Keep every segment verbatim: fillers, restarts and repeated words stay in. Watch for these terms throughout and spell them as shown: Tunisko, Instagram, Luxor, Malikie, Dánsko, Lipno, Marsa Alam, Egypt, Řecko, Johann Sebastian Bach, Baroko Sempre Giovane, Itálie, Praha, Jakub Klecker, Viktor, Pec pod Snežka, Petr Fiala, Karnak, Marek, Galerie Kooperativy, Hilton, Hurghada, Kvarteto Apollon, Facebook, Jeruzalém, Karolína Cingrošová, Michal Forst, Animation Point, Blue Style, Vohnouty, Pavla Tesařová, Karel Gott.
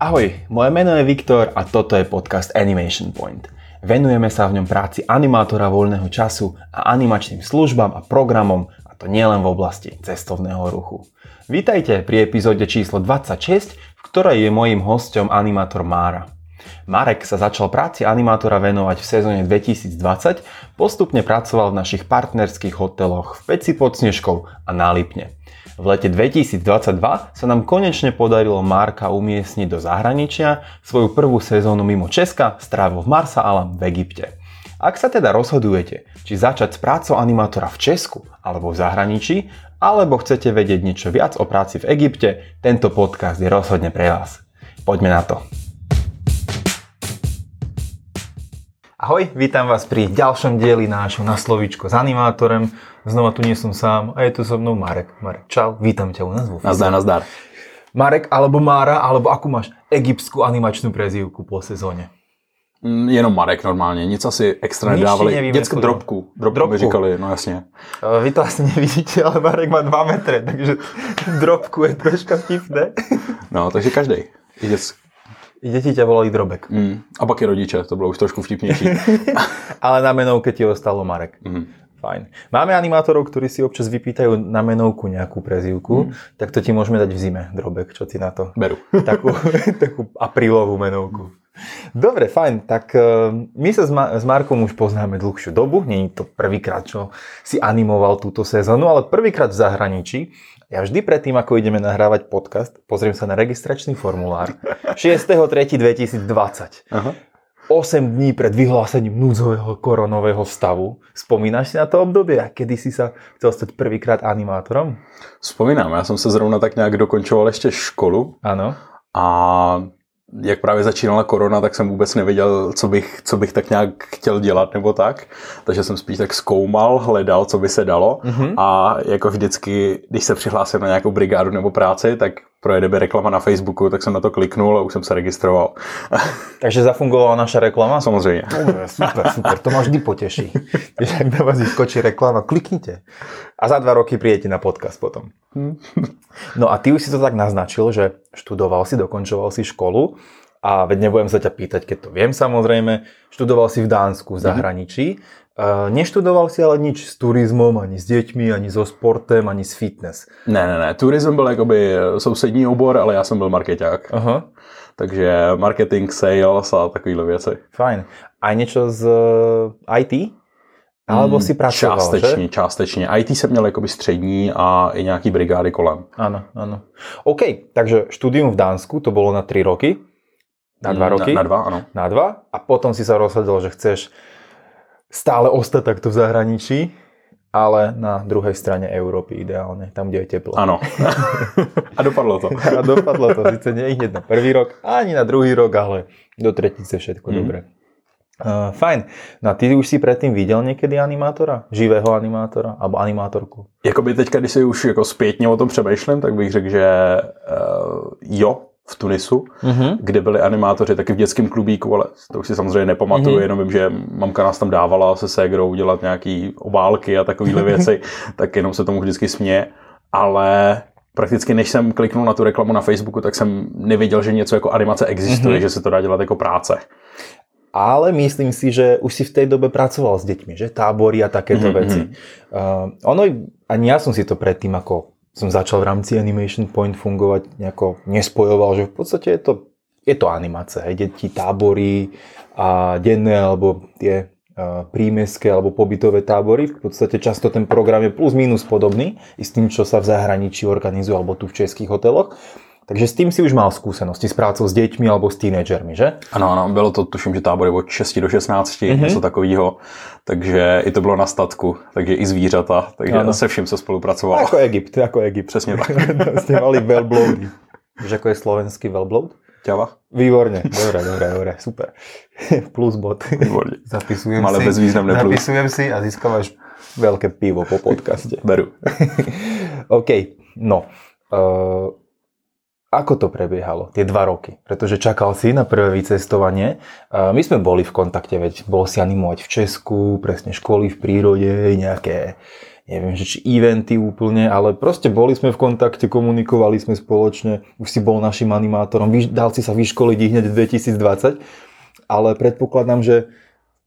Ahoj, moje meno je Viktor a toto je podcast Animation Point. Venujeme sa v ňom práci animátora voľného času a animačným službám a programom, a to nielen v oblasti cestovného ruchu. Vítajte pri epizóde číslo dvadsaťšesť, v ktorej je mojím hosťom animátor Mára. Marek sa začal práci animátora venovať v sezóne dvetisícdvadsať, postupne pracoval v našich partnerských hoteloch v Peci pod Snežkou a na Lipne. V lete dvetisícdvadsaťdva sa nám konečne podarilo Marka umiestniť do zahraničia, svoju prvú sezónu mimo Česka strávil v Marsa Alam v Egypte. Ak sa teda rozhodujete, či začať s prácou animátora v Česku alebo v zahraničí, alebo chcete vedieť niečo viac o práci v Egypte, tento podcast je rozhodne pre vás. Poďme na to. Ahoj, vítam vás pri ďalšom dieli nášho Na slovíčko s animátorem. Znova tu nie som sám a je tu so mnou Marek. Marek, čau, vítam ťa u nás vo Fíze. Nazdar, nazdar. Marek alebo Mára, alebo akú máš egyptskú animačnú prezývku po sezóne? Mm, jenom Marek normálně, nic asi extra nedávali. Dětská drobku, drobku, drobku mi říkali, no jasně. Vy to asi nevidíte, ale Marek má dva metry, takže drobku je troška vtipné. No, takže každej, i dětský. I deti ťa volali Drobek. Mm. A pak i rodiče, to bylo už trošku vtipnější. Ale na menovke ti ostalo Marek. Mm. Fajn. Máme animátorov, ktorí si občas vypýtajú na menovku nejakú prezývku, mm. tak to ti môžeme dať v zime, Drobek, čo ty na to? Beru. Takú, takú aprílovú menovku. Dobre, fajn, tak my sa s, Ma- s Markom už poznáme dlhšiu dobu, nie je to prvýkrát, čo si animoval túto sezónu, ale prvýkrát v zahraničí. Ja vždy predtým, ako ideme nahrávať podcast, pozriem sa na registračný formulár šiesteho tretieho dvetisícdvadsať. Aha. osem dní pred vyhlásením núdzového koronového stavu. Spomínaš si na to obdobie, kedy si sa chcel stať prvýkrát animátorom? Spomínám, ja som sa zrovna tak nejak dokončoval ešte školu. Áno. A jak právě začínala korona, tak jsem vůbec nevěděl, co bych, co bych tak nějak chtěl dělat nebo tak. Takže jsem spíš tak zkoumal, hledal, co by se dalo. Mm-hmm. A jako vždycky, když se přihlásím na nějakou brigádu nebo práci, tak projede by reklama na Facebooku, tak jsem na to kliknul a už jsem se registroval. Takže zafungovala naše reklama? Samozřejmě. Dobre, super, super, to má vždy poteší. Když jak na vás vyskočí reklama, kliknite. A za dva roky prijete na podcast potom. No a ty už si to tak naznačil, že študoval si, dokončoval si školu a veď nebudem sa ťa pýtať, keď to viem samozrejme, študoval si v Dánsku, v zahraničí. Uh, neštudoval si ale nič s turismem, ani s děťmi, ani so sportem, ani s fitness. Ne, ne, ne, turism byl jakoby sousední obor, ale já jsem byl markeťák. Aha. Takže marketing, sales a takovýhle věci. Fajn. A něco z í té? Alebo hmm, si pracoval, částečně, že? Částečně. í té jsem měl jakoby střední a i nějaký brigády kolem. Ano, ano. OK, takže studium v Dánsku, to bylo na tři roky? Na dva roky? Na, na dva, ano. Na dva a potom si se rozhodl, že chceš stále ostať takto v zahraničí, ale na druhej strane Európy ideálne, tam, kde je teplo. Áno. A dopadlo to. A dopadlo to, sice nie hneď na prvý rok, ani na druhý rok, ale do tretice všetko mm. dobre. Uh, fajn. No a ty už si predtým videl niekedy animátora? Živého animátora? Alebo animátorku? Jakoby teďka, když si už jako zpětně o tom přemýšlím, tak bych řekl, že uh, jo. V Tunisu, mm-hmm. kde byli animátoři taky v dětském klubíku, ale to už si samozřejmě nepamatuju, mm-hmm. jenom vím, že mamka nás tam dávala se ségrou dělat nějaký obálky a takovýhle věci, tak jenom se tomu vždycky směje, ale prakticky než jsem kliknul na tu reklamu na Facebooku, tak jsem nevěděl, že něco jako animace existuje, mm-hmm. že se to dá dělat jako práce. Ale myslím si, že už si v tej dobe pracoval s deťmi, že? Tábory a takéto mm-hmm. veci. Uh, ono, ani ja som si to predtým ako som začal v rámci Animation Point fungovať, nejako nespojoval, že v podstate je to, je to animácia, hej, deti, tábory a denné, alebo tie uh, prímestské, alebo pobytové tábory, v podstate často ten program je plus minus podobný i s tým, čo sa v zahraničí organizuje, alebo tu v českých hoteloch. Takže s tým si už mal skúsenosti s prácou s deťmi alebo s teenagermi, že? Ano, ano, bylo to, tuším, že tábory od šesti do šestnácti, mm-hmm. něco takového. Takže i to bylo na statku, takže i zvířata, takže ano. Se vším se spolupracovalo. Jako Egypt, jako Egypt. Přesně tak. Ste mali velbloudy. Víš, jako je slovenský velbloud? Ťava. Výborně, dobré, dobré, dobré, super. Plus bod. Výborně. Zapisujem ale si. Ale bezvýznamné plus. Zapisujem si a získáváš velké pivo po podcaste. Beru. OK, no. Uh... Ako to prebiehalo, tie dva roky? Pretože čakal si na prvé vycestovanie. My sme boli v kontakte, veď bol si animovať v Česku, presne školy v prírode, nejaké, neviem, že či eventy úplne, ale proste boli sme v kontakte, komunikovali sme spoločne, už si bol našim animátorom, dal si sa vyškoliť hneď v dvetisícdvadsať, ale predpokladám, že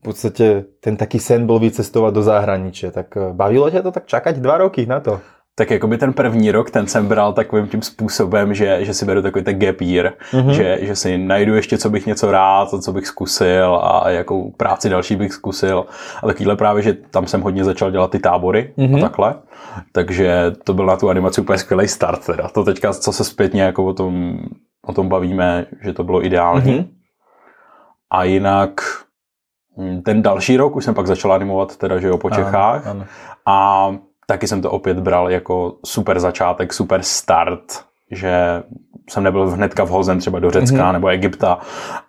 v podstate ten taký sen bol vycestovať do zahraničia, tak bavilo ťa to tak čakať dva roky na to? Tak jakoby ten první rok, ten jsem bral takovým tím způsobem, že, že si beru takový ten gap year, mm-hmm. že, že si najdu ještě, co bych něco rád, co bych zkusil a jakou práci další bych zkusil. A takovýhle právě, že tam jsem hodně začal dělat ty tábory mm-hmm. a takhle. Takže to byl na tu animaci úplně skvělý start teda. To teďka, co se zpětně jako o tom, o tom bavíme, že to bylo ideální. Mm-hmm. A jinak ten další rok už jsem pak začal animovat teda, že jo, po Čechách. Ano, ano. A taky jsem to opět bral jako super začátek, super start, že jsem nebyl hnedka vhozen třeba do Řecka mm-hmm. nebo Egypta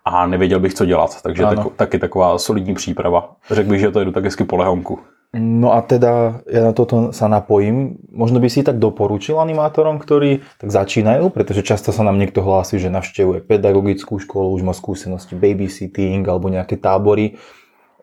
a nevěděl bych, co dělat. Takže tako, taky taková solidní příprava. Řekl bych, že to jedu tak hezky po lehonku. No a teda ja na toto sa napojím. Možno by si tak doporučil animátorom, ktorí tak začínajú, pretože často sa nám niekto hlási, že navštevuje pedagogickú školu, už má skúsenosti babysitting alebo nejaké tábory.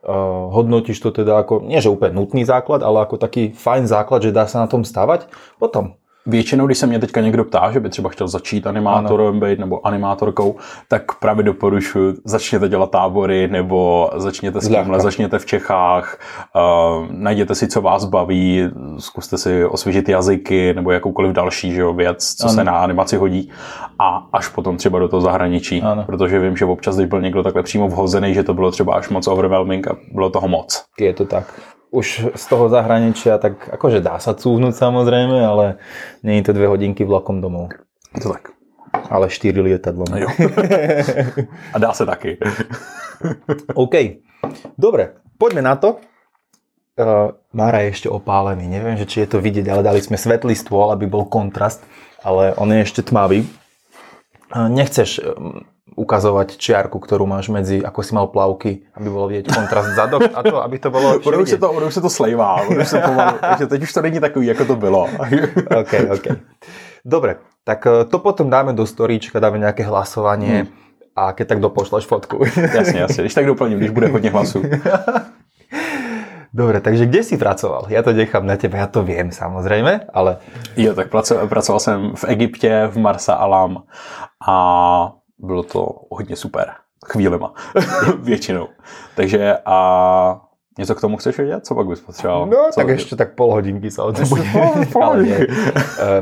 Uh, hodnotíš to teda ako, nie že úplne nutný základ, ale ako taký fajn základ, že dá sa na tom stávať potom. Většinou, když se mě teďka někdo ptá, že by třeba chtěl začít animátorem být nebo animátorkou, tak právě doporučuji, začněte dělat tábory nebo začněte s tímhle, začněte v Čechách, uh, najděte si, co vás baví, zkuste si osvěžit jazyky nebo jakoukoliv další že jo, věc, co ano. se na animaci hodí a až potom třeba do toho zahraničí, ano. protože vím, že občas, když byl někdo takhle přímo vhozený, že to bylo třeba až moc overwhelming a bylo toho moc. Je to tak. Už z toho zahraničia, tak akože dá sa cúhnúť samozrejme, ale nie je to dve hodinky vlakom domov. To tak. Ale štyri lietadlom. Jo. A dá sa taky. OK. Dobre, poďme na to. Uh, Mara je ešte opálený. Neviem, že či je to vidieť, ale dali sme svetlý stôl, aby bol kontrast, ale on je ešte tmavý. Uh, nechceš... Um, ukazovať čiarku, ktorú máš medzi, ako si mal plavky, aby bolo vidieť kontrast zadok a to, aby to bolo... Budou se to, budou se to slejvá, budou se pomalu, takže teď už to není takový, ako to bylo. OK, OK. Dobre, tak to potom dáme do storíčka, dáme nejaké hlasovanie hmm. a keď tak dopošleš fotku. Jasne, jasne, když tak doplním, když bude hodne hlasů. Dobre, takže kde si pracoval? Ja to nechám na tebe, ja to viem samozrejme, ale... Jo, tak pracoval, pracoval som v Egypte, v Marsa Alam a bylo to hodně super. Chvílema. Většinou. Takže a něco k tomu chceš vědět? Co pak bys potřeboval? No, co tak by... ještě tak pol hodinky sa o tom bude.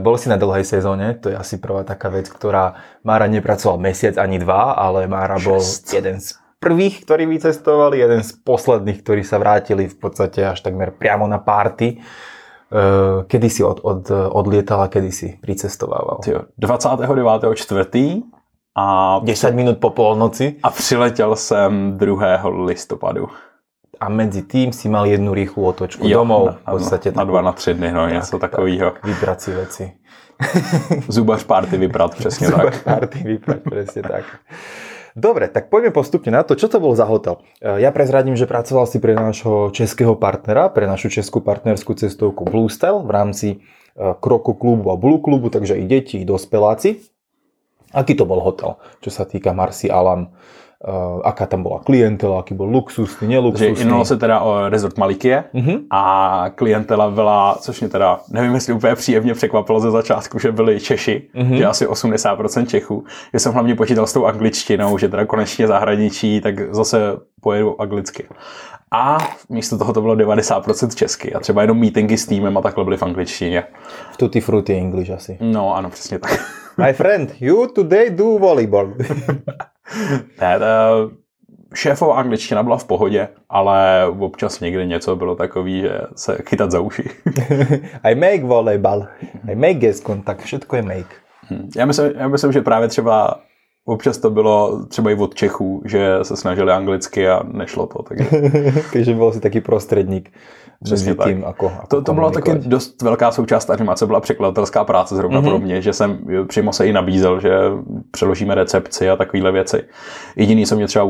Bol si na dlhej sezóne, to je asi prvá taká vec, ktorá Mára nepracoval mesiac ani dva, ale Mára bol Šest. jeden z prvých, ktorí vycestovali, jeden z posledných, ktorí sa vrátili v podstate až takmer priamo na party. Kedy si od, od, odlietal a kedy si pricestovával? dvacátého devátého čtvrtého A deset minut po polnoci. A přiletěl jsem druhého listopadu. A mezi tím si mal jednu rychlou otočku jo, domů. V podstatě na dva, na tři dny, no, tak, něco takového. Tak, vybrat si věci. Zubař party vybrat, přesně tak. Zubař party vybrat, přesně tak. Dobre, tak poďme postupne na to, čo to bol za hotel. Ja prezradím, že pracoval si pre nášho českého partnera, pre našu českú partnerskú cestovku Blue Style v rámci Kroku klubu a Blue klubu, takže i deti, i dospeláci. Aký to bol hotel, čo sa týka Marsi Alam? Uh, aká tam bola klientela, aký bol luxusný, neluxusný? Jednalo se teda o resort Malikie mm-hmm. a klientela byla, což mě teda, nevím, jestli úplně příjemně překvapilo ze začátku, že byli Češi, mm-hmm. že asi osmdesát procent Čechů. Já jsem hlavně počítal s tou angličtinou, že teda konečně zahraničí, tak zase pojedu anglicky. A místo toho to bylo devadesát procent česky a třeba jenom meetingy s týmem a takhle byly v angličtině. V tutti frutti English asi. No ano, přesně tak. My friend, you today do volleyball. Ne, šéfová angličtina byla v pohodě, ale občas někde něco bylo takový, že se chytat za uši. I make volleyball, I make guest contact, všetko je make. Já myslím, já myslím, že právě třeba občas to bylo třeba i od Čechů, že se snažili anglicky a nešlo to. Takže, takže byl si taky prostředník. Přesně tak. Tím, ako, ako to, to bylo taky dost velká součást animace, byla překladatelská práce zrovna mm-hmm. pro mě, že jsem přímo se i nabízel, že přeložíme recepci a takovéhle věci. Jediný, co mě třeba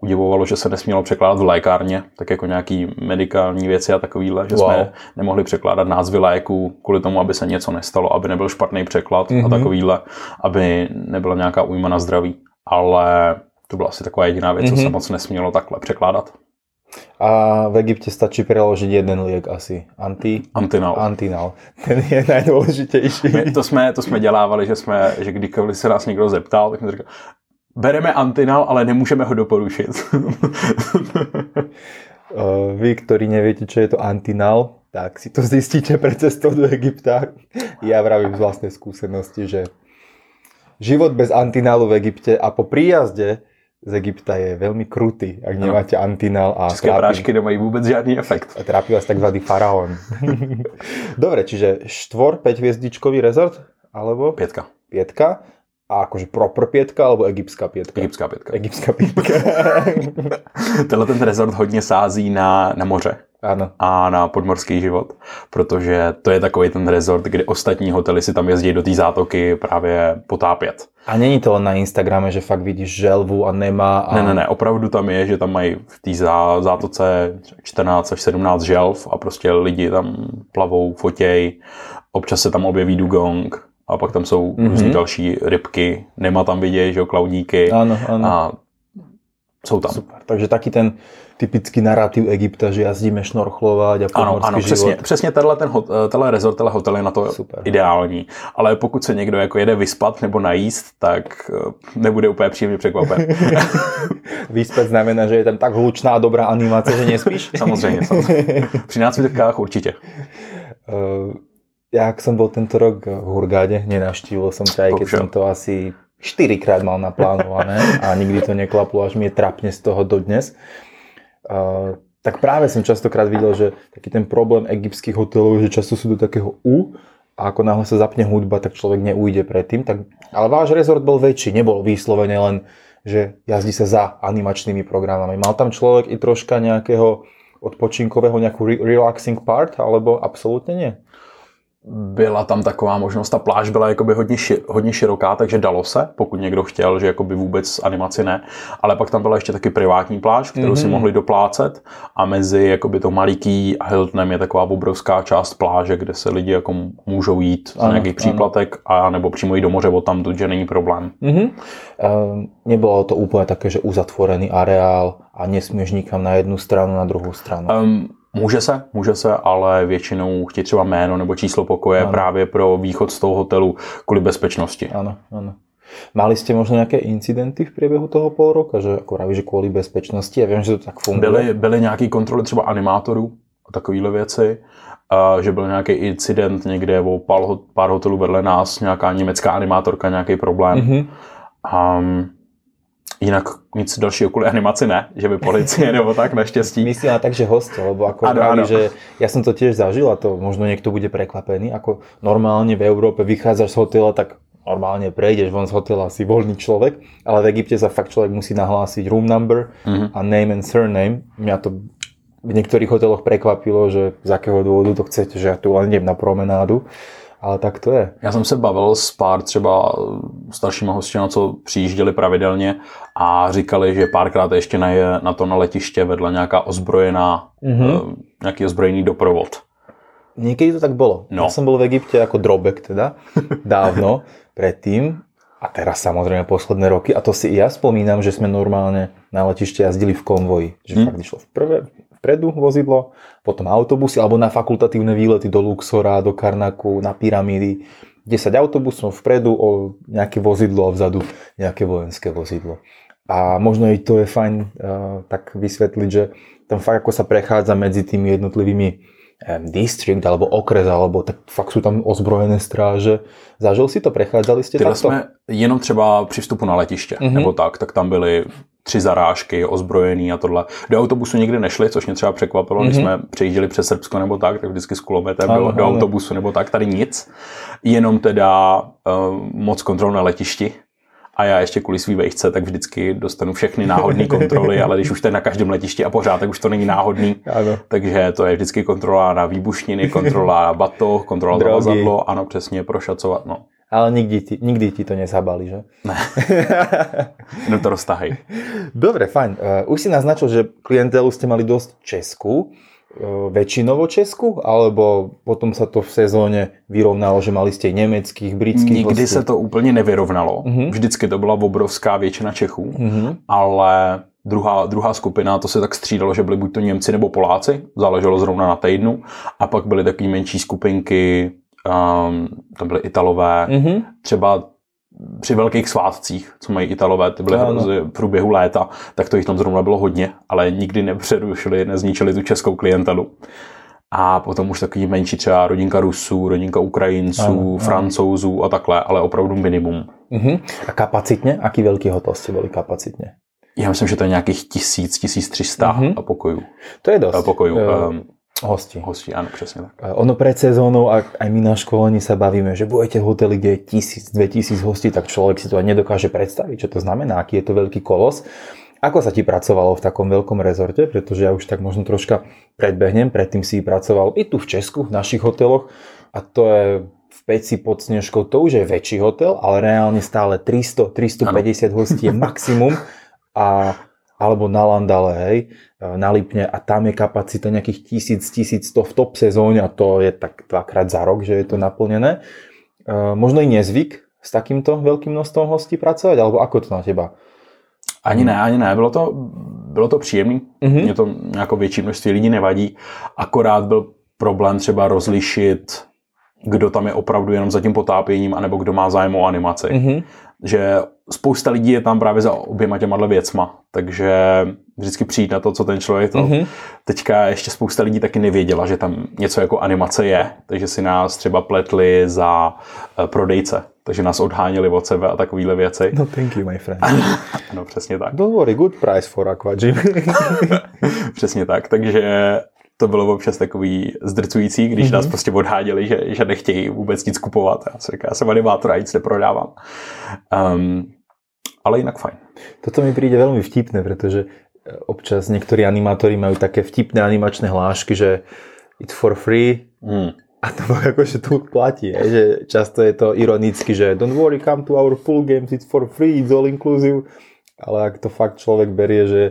udivovalo, že se nesmělo překládat v lékárně, tak jako nějaký medikální věci a takovéhle, že wow. jsme nemohli překládat názvy léků kvůli tomu, aby se něco nestalo, aby nebyl špatný překlad mm-hmm. a takovéhle, aby nebyla nějaká újma na zdraví. Ale to byla asi taková jediná věc, mm-hmm. co se moc nesmělo takhle překládat. A v Egypte stačí preložiť jeden liek asi. Anti, Antinal. Antinal. Ten je najdôležitejší. My to jsme, to jsme dělávali, že, jsme, že kdykoliv se nás někdo zeptal, tak mi říkal, bereme Antinal, ale nemůžeme ho doporučit. Vy, ktorí neviete, čo je to Antinal, tak si to zistíte pre cestou do Egypta. Ja vravím z vlastnej skúsenosti, že život bez Antinalu v Egypte a po príjazde z Egypta je velmi krutý, jak nemáte Antinal a České trápí... prášky nemají vůbec žádný efekt. A trápí vás takzvaný faraón. Dobre, čiže štvor, päť hviezdičkový rezort? Alebo? Pietka. Pietka? A akože proper pětka, alebo egyptská pětka? Egyptská pětka. Egyptská pětka. Tenhle ten rezort hodně sází na, na moře. Ano. A na podmorský život, protože to je takový ten rezort, kde ostatní hotely si tam jezdí do té zátoky právě potápět. A není to na Instagrame, že fakt vidíš želvu a nemá... A... Ne, ne, ne, opravdu tam je, že tam mají v té zá, zátoce čtrnáct až sedmnáct želv a prostě lidi tam plavou, fotěj, občas se tam objeví dugong a pak tam jsou mm-hmm. různý další rybky, nema tam vidějí, že jo, klaudíky. Ano, ano. A jsou tam. Super, takže taky ten typický narrativ Egypta, že jazdíme šnorchlovat a podmorský život. Ano, ano, přesně, přesně tenhle, ten hot, tenhle resort, tenhle hotel je na to super. Ideální. Ale pokud se někdo jako jede vyspat nebo najíst, tak nebude úplně příjemně překvapen. Vyspat znamená, že je tam tak hlučná dobrá animace, že nespíš? Samozřejmě, samozřejmě. Při nácvitkách určitě. Uh, jak jsem byl tento rok v Hurghade, nenavštívil jsem tě, když jsem to asi... štyrikrát mal naplánované a nikdy to neklaplo, až mi je trapne z toho dodnes. Uh, tak práve som častokrát videl, že taký ten problém egyptských hotelov, že často sú do takého U a ako náhle sa zapne hudba, tak človek neujde predtým. Tak, ale váš rezort bol väčší, nebol výslovene len, že jazdí sa za animačnými programami. Mal tam človek i troška nejakého odpočinkového, nejakú re- relaxing part, alebo absolútne nie? Byla tam taková možnost, ta pláž byla jakoby hodně, ši, hodně široká, takže dalo se, pokud někdo chtěl, že jakoby vůbec animaci ne, ale pak tam byla ještě taky privátní pláž, kterou mm-hmm. si mohli doplácet a mezi jakoby to Maliký a Hiltonem je taková obrovská část pláže, kde se lidi jako můžou jít ano, za nějaký příplatek ano. a nebo přímo jít do moře odtamtud, že není problém. Mm-hmm. Uh, nebylo to úplně také, že uzatvorený areál a nesmíš nikam na jednu stranu, na druhou stranu. Um, Může se, může se, ale většinou chtějí třeba jméno nebo číslo pokoje ano. právě pro východ z toho hotelu kvůli bezpečnosti. Ano, ano. Mali jste možná nějaké incidenty v průběhu toho půl roka, že jako právě, že kvůli bezpečnosti, já vím, že to tak funguje. Byly, byly nějaké kontroly třeba animátorů a takovéhle věci, a že byl nějaký incident někde o pár, pár hotelů vedle nás, nějaká německá animátorka, nějaký problém. Mm-hmm. Um, Jinak nic dalšího kvůli animaci ne, že by policie nebo tak naštěstí. Myslím, ale tak, že hostel, lebo ako ano, právě, ano. že ja som to tiež zažil a to možno niekto bude prekvapený, ako normálne v Európe vychádzaš z hotela, tak normálne prejdeš von z hotela, si voľný človek, ale v Egypte sa fakt človek musí nahlásiť room number mm-hmm. a name and surname. Mňa to v niektorých hoteloch prekvapilo, že z akého dôvodu to chcete, že ja tu len idem na promenádu. Ale tak to je. Já jsem se bavil s pár třeba staršíma hostěma, co přijížděli pravidelně a říkali, že párkrát ještě na, je, na to na letiště vedla nějaká ozbrojená, mm-hmm. nějaký ozbrojený doprovod. Někdy to tak bylo. No. Já jsem byl v Egyptě jako drobek teda, dávno, predtým. A teraz samozřejmě posledné roky. A to si i já vzpomínám, že jsme normálně na letiště jazdili v konvoji. Že hmm. fakt išlo v prvé... predu vozidlo, potom autobusy, alebo na fakultatívne výlety do Luxora, do Karnaku, na pyramídy. desať autobusov vpredu, o nejaké vozidlo a vzadu nejaké vojenské vozidlo. A možno i to je fajn uh, tak vysvetliť, že tam fakt ako sa prechádza medzi tými jednotlivými um, district, alebo okres, alebo tak fakt sú tam ozbrojené stráže. Zažil si to? Prechádzali ste takto? Tyhle sme jenom třeba při vstupu na letiště, mm-hmm. nebo tak, tak tam byli tři zarážky, ozbrojený a tohle. Do autobusu nikdy nešli, což mě třeba překvapilo, mm-hmm. když jsme přejížděli přes Srbsko nebo tak, tak vždycky s kulometem bylo do autobusu nebo tak, tady nic. Jenom teda uh, moc kontrol na letišti. A já ještě kvůli svý vejšce, tak vždycky dostanu všechny náhodné kontroly, ale když už to je na každém letišti a pořád, tak už to není náhodný. Ano. Takže to je vždycky kontrola na výbušniny, kontrola na batoh, kontrola na vozadlo, ano, přesně, prošacovat, no. Ale nikdy ti, nikdy ti to nezhabali, že? Ne. No to roztahej. Dobre, fajn. Už si naznačil, že klientelu ste mali dosť českú. Väčšinovo česku? Alebo potom sa to v sezóne vyrovnalo, že mali ste nemeckých, britských? Nikdy hostů? Se to úplně nevyrovnalo. Mm-hmm. Vždycky to byla obrovská většina Čechů. Mm-hmm. Ale Druhá, druhá skupina, to se tak střídalo, že byli buď to Němci nebo Poláci, záleželo zrovna na týdnu. A pak byly takové menší skupinky, um, tam byly Italové, mm-hmm. třeba při velkých svátcích, co mají Italové, ty byly hrozy v průběhu léta, tak to jich tam zrovna bylo hodně, ale nikdy nepřerušili, nezničili tu českou klientelu. A potom už takový menší třeba rodinka Rusů, rodinka Ukrajinců, ano, Francouzů ano. a takhle, ale opravdu minimum. Uh-huh. A kapacitně? Aký velký hotosti byly kapacitně? Já myslím, že to je nějakých tisíc, tisíc třista uh-huh. pokojů. To je dost. Pokojů. Uh, hostí. Hostí, ano, přesně tak. Ono pred sezónou, a aj my na školení se bavíme, že budete v hoteli, kde je tisíc, dvě tisíc hostí, tak člověk si to ani nedokáže představit, co to znamená, aký je to velký kolos. Ako sa ti pracovalo v takom veľkom rezorte? Pretože ja už tak možno troška predbehnem. Predtým si pracoval i tu v Česku, v našich hoteloch. A to je v Peci pod Snežkou, to už je väčší hotel, ale reálne stále tristo až tristopäťdesiat hostí je maximum. A, alebo na Landale, hej, na Lipne. A tam je kapacita nejakých tisíc, tisícsto v top sezóne. A to je tak dvakrát za rok, že je to naplnené. E, možno i nezvyk s takýmto veľkým množstvom hostí pracovať? Alebo ako to na teba? Ani ne, ani ne. Bylo to, bylo to příjemný. Mm-hmm. Mě to nějakou větší množství lidí nevadí. Akorát byl problém třeba rozlišit, kdo tam je opravdu jenom za tím potápěním, anebo kdo má zájem o animaci. Mm-hmm. Že spousta lidí je tam právě za oběma těma věcma. Takže vždycky přijít na to, co ten člověk to. Mm-hmm. Teďka ještě spousta lidí taky nevěděla, že tam něco jako animace je. Takže si nás třeba pletli za prodejce. Takže nás odháněli od sebe a takovýhle věci. No, thank you, my friend. Ano, přesně tak. Don't worry, good price for aqua gym. Přesně tak, takže to bylo občas takový zdrcující, když mm-hmm. nás prostě odháděli, že, že nechtějí vůbec nic kupovat. Já jsem, já jsem animátor a nic neprodávám. Um, ale jinak fajn. Toto mi přijde velmi vtipné, protože občas někteří animátory mají také vtipné animačné hlášky, že it's for free. Mm. A to akože tu platí, je, že často je to ironicky, že don't worry, come to our pool games, it's for free, it's all inclusive. Ale ak to fakt človek berie, že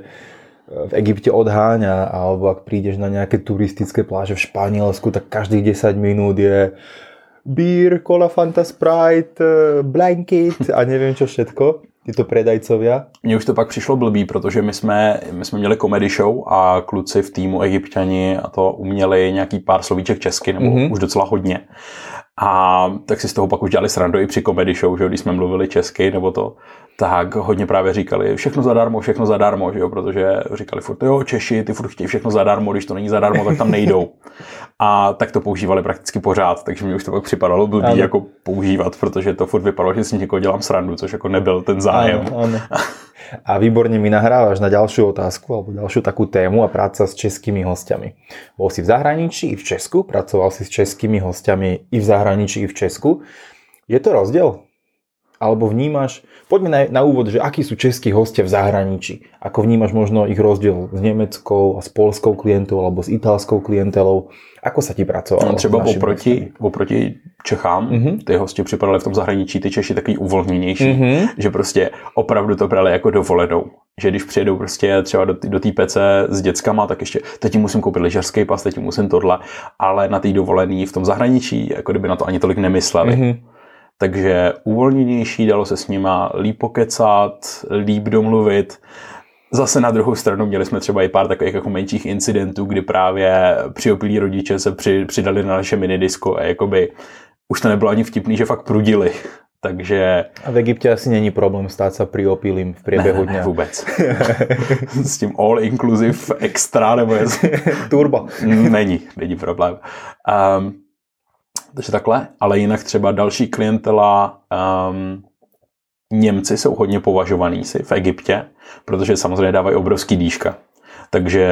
v Egypte odháňa, alebo ak prídeš na nejaké turistické pláže v Španělsku, tak každých desať minút je beer, cola, Fanta, Sprite, blanket a neviem čo všetko. Tyto predajcovia. Mně už to pak přišlo blbý, protože my jsme, my jsme měli comedy show a kluci v týmu Egypťani a to uměli nějaký pár slovíček česky, nebo mm-hmm. už docela hodně. A tak si z toho pak už dělali srandu i při comedy show, že když jsme mluvili česky nebo to, tak hodně právě říkali všechno zadarmo, všechno zadarmo, že jo, protože říkali furt, jo, Češi, ty furt chtějí všechno zadarmo, když to není zadarmo, tak tam nejdou. A tak to používali prakticky pořád, takže mi už to pak připadalo blbý ano. jako používat, protože to furt vypadalo, že si někoho dělám srandu, což jako nebyl ten zájem. Ano, ano. A výborně mi nahráváš na další otázku alebo další takovou tému a práce s českými hostiami. Bol si v zahraničí i v Česku, pracoval si s českými hostiami i v zahraničí i v Česku. Je to rozdíl? Alebo vnímaš, poďme na, na úvod, že akí sú českí hostia v zahraničí? Ako vnímaš možno ich rozdiel s německou a s polskou klientou alebo s italskou klientelou? Ako sa ti pracovalo? No, třeba oproti, oproti Čechám, mm-hmm. ty hosti připadali v tom zahraničí, ty Češi takový uvolněnější, mm-hmm. že prostě opravdu to brali jako dovolenou. Že když přijedou prostě třeba do, do té pece s děckama, tak ještě teď musím koupit lyžařský pas, teď musím tohle, ale na té dovolený v tom zahraničí, jako kdyby na to ani tolik nemysleli. Mm-hmm. Takže uvolněnější, dalo se s nima líp pokecat, líp domluvit. Zase na druhou stranu měli jsme třeba i pár takových jako menších incidentů, kdy právě přiopilí rodiče se při, přidali na naše minidisko a jakoby už to nebylo ani vtipný, že fakt prudili. Takže... A v Egyptě asi není problém stát se priopilým v průběhu dňa. Ne, ne, vůbec. S tím all inclusive extra nebo je... Turbo. Není, není problém. Um, Takže takhle, ale jinak třeba další klientela, um, Němci jsou hodně považovaní si v Egyptě, protože samozřejmě dávají obrovský dýška. Takže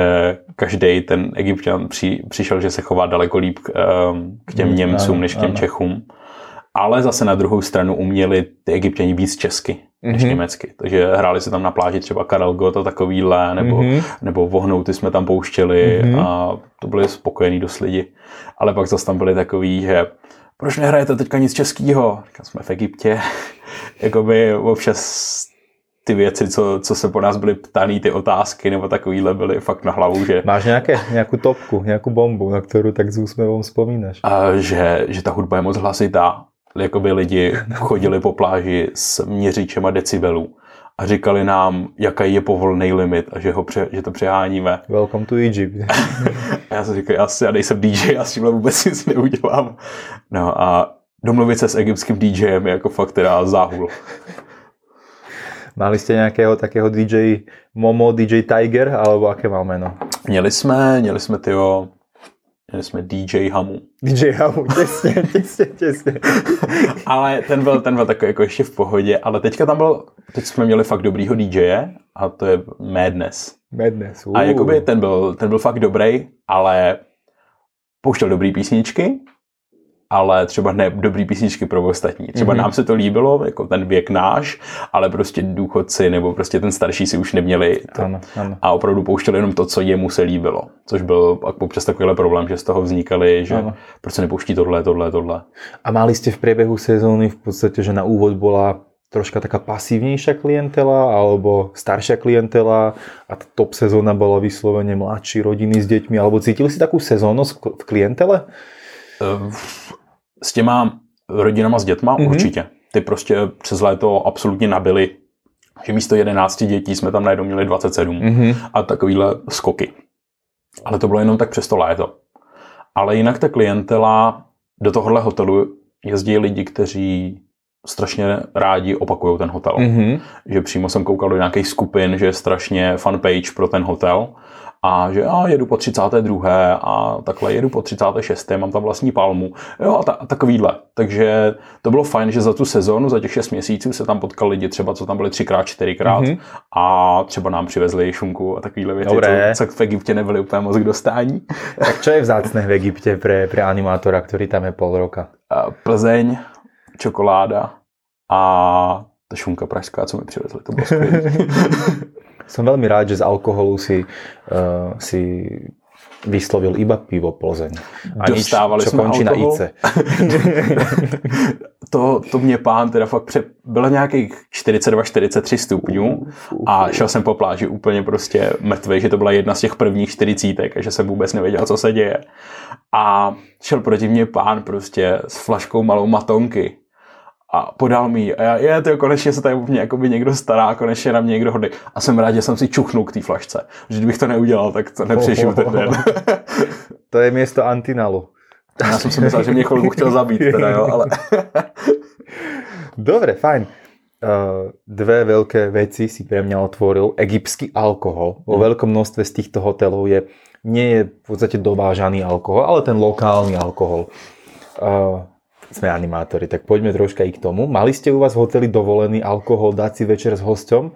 každý ten Egypťan při, přišel, že se chová daleko líp um, k těm Němcům než k těm Čechům. Ale zase na druhou stranu uměli ty Egypťani víc česky než mm-hmm. německy. Takže hráli se tam na pláži třeba Karel Gott a takovýhle, nebo, mm-hmm. nebo Vohnouty jsme tam pouštěli mm-hmm. a to byli spokojení dost lidi. Ale pak zase tam byli takový, že proč nehrajete teďka nic českýho? Říkám, jsme v Egyptě. Jakoby občas ty věci, co, co se po nás byly ptaný, ty otázky nebo takovýhle byly fakt na hlavu, že... Máš nějaké, nějakou topku, nějakou bombu, na kterou tak s úsměvem vzpomínáš? A že, že ta hudba je moc hlasitá. Jakoby lidi chodili po pláži s měřičema decibelů a říkali nám, jaký je povolený limit a že, ho pře, že to přeháníme. Welcome to Egypt. A já jsem říkal, já, já nejsem dý džej, já s tímhle vůbec nic neudělám. No a domluvit se s egyptským dý džejem je jako fakt teda záhul. Máli jste nějakého takého dý džej Momo, dý džej Tiger, alebo aké má jméno? Měli jsme, měli jsme tyho... Měli jsme dý džej Hamu. dý džej Hamu, těsně, těsně, těsně. Ale ten byl, ten byl takový jako ještě v pohodě, ale teďka tam byl, teď jsme měli fakt dobrýho dý džeje a to je Madness. Madness, uh. A jakoby ten byl, ten byl fakt dobrý, ale pouštěl dobrý písničky, ale třeba ne dobrý písničky pro ostatní. Třeba mm-hmm. nám se to líbilo, jako ten věk náš, ale prostě důchodci nebo prostě ten starší si už neměli ano, ano. A opravdu pouštěli jenom to, co jemu se líbilo. Což byl občas takovýhle problém, že z toho vznikaly, že ano. Proč se nepouští tohle, tohle, tohle. A máli jste v průběhu sezóny v podstatě, že na úvod byla troška taká pasívnější klientela alebo starší klientela a top sezóna byla vysloveně mladší rodiny s dětmi, alebo cítili si takovou sezónnost v klientele? S těma rodinama s dětma mm-hmm. určitě. Ty prostě přes léto absolutně nabili, že místo jedenácti dětí jsme tam najednou měli dvacet sedm mm-hmm. a takovýhle skoky. Ale to bylo jenom tak přes to léto. Ale jinak ta klientela, do tohohle hotelu jezdí lidi, kteří strašně rádi opakují ten hotel. Mm-hmm. Že přímo jsem koukal do nějakých skupin, že je strašně fanpage pro ten hotel. A že já jedu po třicáté druhé a takhle jedu po třicáté šesté mám tam vlastní palmu, jo a, ta, a takovýhle. Takže to bylo fajn, že za tu sezonu, za těch šest měsíců se tam potkali lidi třeba, co tam byli třikrát, čtyřikrát mm-hmm. a třeba nám přivezli šunku a takovýhle věci, co, co v Egyptě nebyly úplně moc k dostání. Tak čo je vzácné v Egyptě pre, pre animátora, který tam je pol roka? A Plzeň, čokoláda a ta šunka pražská, co mi přivezli, to bylo skvělý. Som veľmi rád, že z alkoholu si, uh, si vyslovil iba pivo Plzeň. A dostávali nič, čo končí na í cé. to, to mě pán teda fakt pře... Bylo nějakých čtyřicet dva čtyřicet tři stupňů a šel jsem po pláži úplně prostě mrtvý, že to byla jedna z těch prvních čtyřicítek a že jsem vůbec nevěděl, co se děje. A šel proti mě pán prostě s flaškou malou matonky. A podal mi ji a já, je, to konečně se tady mě někdo stará, konečně na mě někdo hodný. A jsem rád, že jsem si čuchnul k té flašce. Že kdybych to neudělal, tak to nepřežiju ten den. To je místo Antinalu. Já jsem si myslel, že mě chvilku chtěl zabít, teda jo, ale... Dobre, fajn. Uh, dve veľké veci si pre mňa otvoril. Egyptský alkohol. Vo veľkom množstve z týchto hotelov je, nie je v podstate dovážaný alkohol, ale ten lokálny alkohol. Uh, Sme animátori, tak poďme troška i k tomu. Mali ste u vás v hoteli dovolený alkohol dát si večer s hosťom?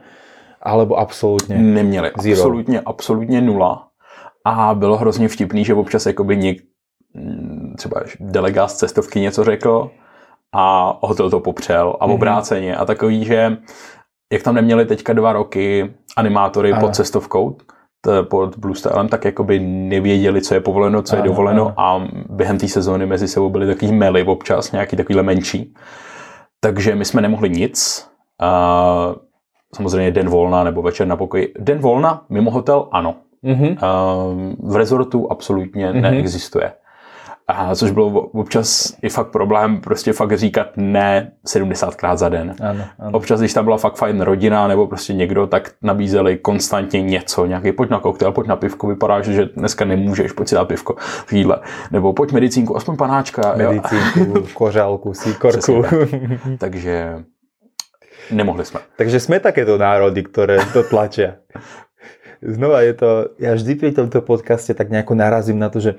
Alebo absolútne? Neměli. Zero. Absolutně, absolutně nula. A bylo hrozně vtipný, že občas jakoby něk, třeba delegát z cestovky něco řekl a hotel to popřel a obráceně. Mm-hmm. A takový, že jak tam neměli teďka dva roky animátory ano. pod cestovkou, pod Blue Stylem, tak jakoby nevěděli, co je povoleno, co je dovoleno a během té sezóny mezi sebou byly takový mely občas, nějaký takovýhle menší. Takže my jsme nemohli nic. Uh, samozřejmě den volna nebo večer na pokoji. Den volna mimo hotel ano. Mm-hmm. Uh, v rezortu absolutně mm-hmm. neexistuje. Uh, což bylo občas i fakt problém prostě fakt říkat ne sedmdesátkrát za den. Ano, ano. Občas, když tam byla fakt fajn rodina nebo prostě někdo, tak nabízeli konstantně něco, nějaký pojď na koktejl, pojď na pivko, vypadá, že dneska nemůžeš, pojď si dát pivko v jídle. Nebo pojď medicínku, aspoň panáčka. Medicínku, kořálku, síkorku. Takže nemohli jsme. Takže jsme takéto národy, které to tlačí. Znova je to, já vždy při tomto podcaste tak nějak narazím na to, že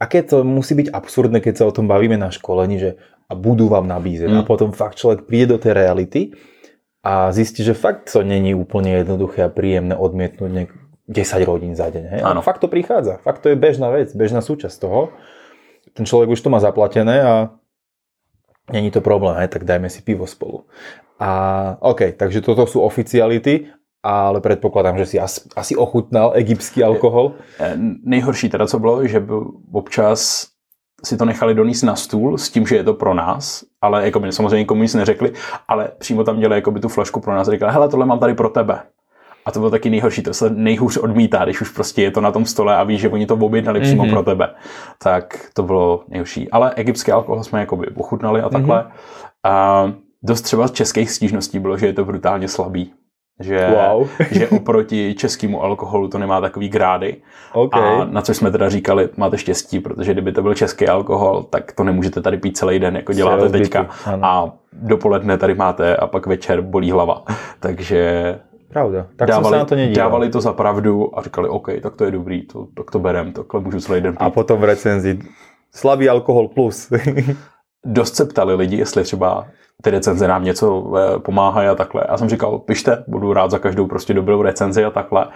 aké to musí byť absurdné, keď sa o tom bavíme na školení, že a budú vám nabízeť. Mm. A potom fakt človek príde do tej reality a zistí, že fakt to není úplne jednoduché a príjemné odmietnúť nek- desať rodín za deň. Hej? Ano. Fakt to prichádza. Fakt to je bežná vec, bežná súčasť toho. Ten človek už to má zaplatené a není to problém. Hej? Tak dajme si pivo spolu. A OK, takže toto sú oficiality. Ale předpokládám, že si asi, asi ochutnal egyptský alkohol. Nejhorší teda, co bylo, že občas si to nechali donést na stůl s tím, že je to pro nás, ale jako by samozřejmě nikomu nic neřekli, ale přímo tam dělali jako by tu flašku pro nás a říkali, hele, tohle mám tady pro tebe. A to bylo taky nejhorší, to se nejhůř odmítá, když už prostě je to na tom stole a víš, že oni to objednali mm-hmm. přímo pro tebe. Tak to bylo nejhorší. Ale egyptský alkohol jsme jako by ochutnali a takhle. Mm-hmm. A dost třeba z českých stížností bylo, že je to brutálně slabý. Že, wow. že oproti českému alkoholu to nemá takový grády. Okay. A na co jsme teda říkali, máte štěstí, protože kdyby to byl český alkohol, tak to nemůžete tady pít celý den, jako děláte teďka. A dopoledne tady máte a pak večer bolí hlava. Takže pravda. Tak dávali, jsem se na to nedíval. Dávali to za pravdu a říkali, OK, tak to je dobrý, to, tak to berem, takhle můžu celý den pít. A potom v recenzi, slabý alkohol plus. Dost se ptali lidi, jestli třeba ty recenze nám něco pomáhají a takhle. Já jsem říkal, pište, budu rád za každou prostě dobrou recenzi a takhle.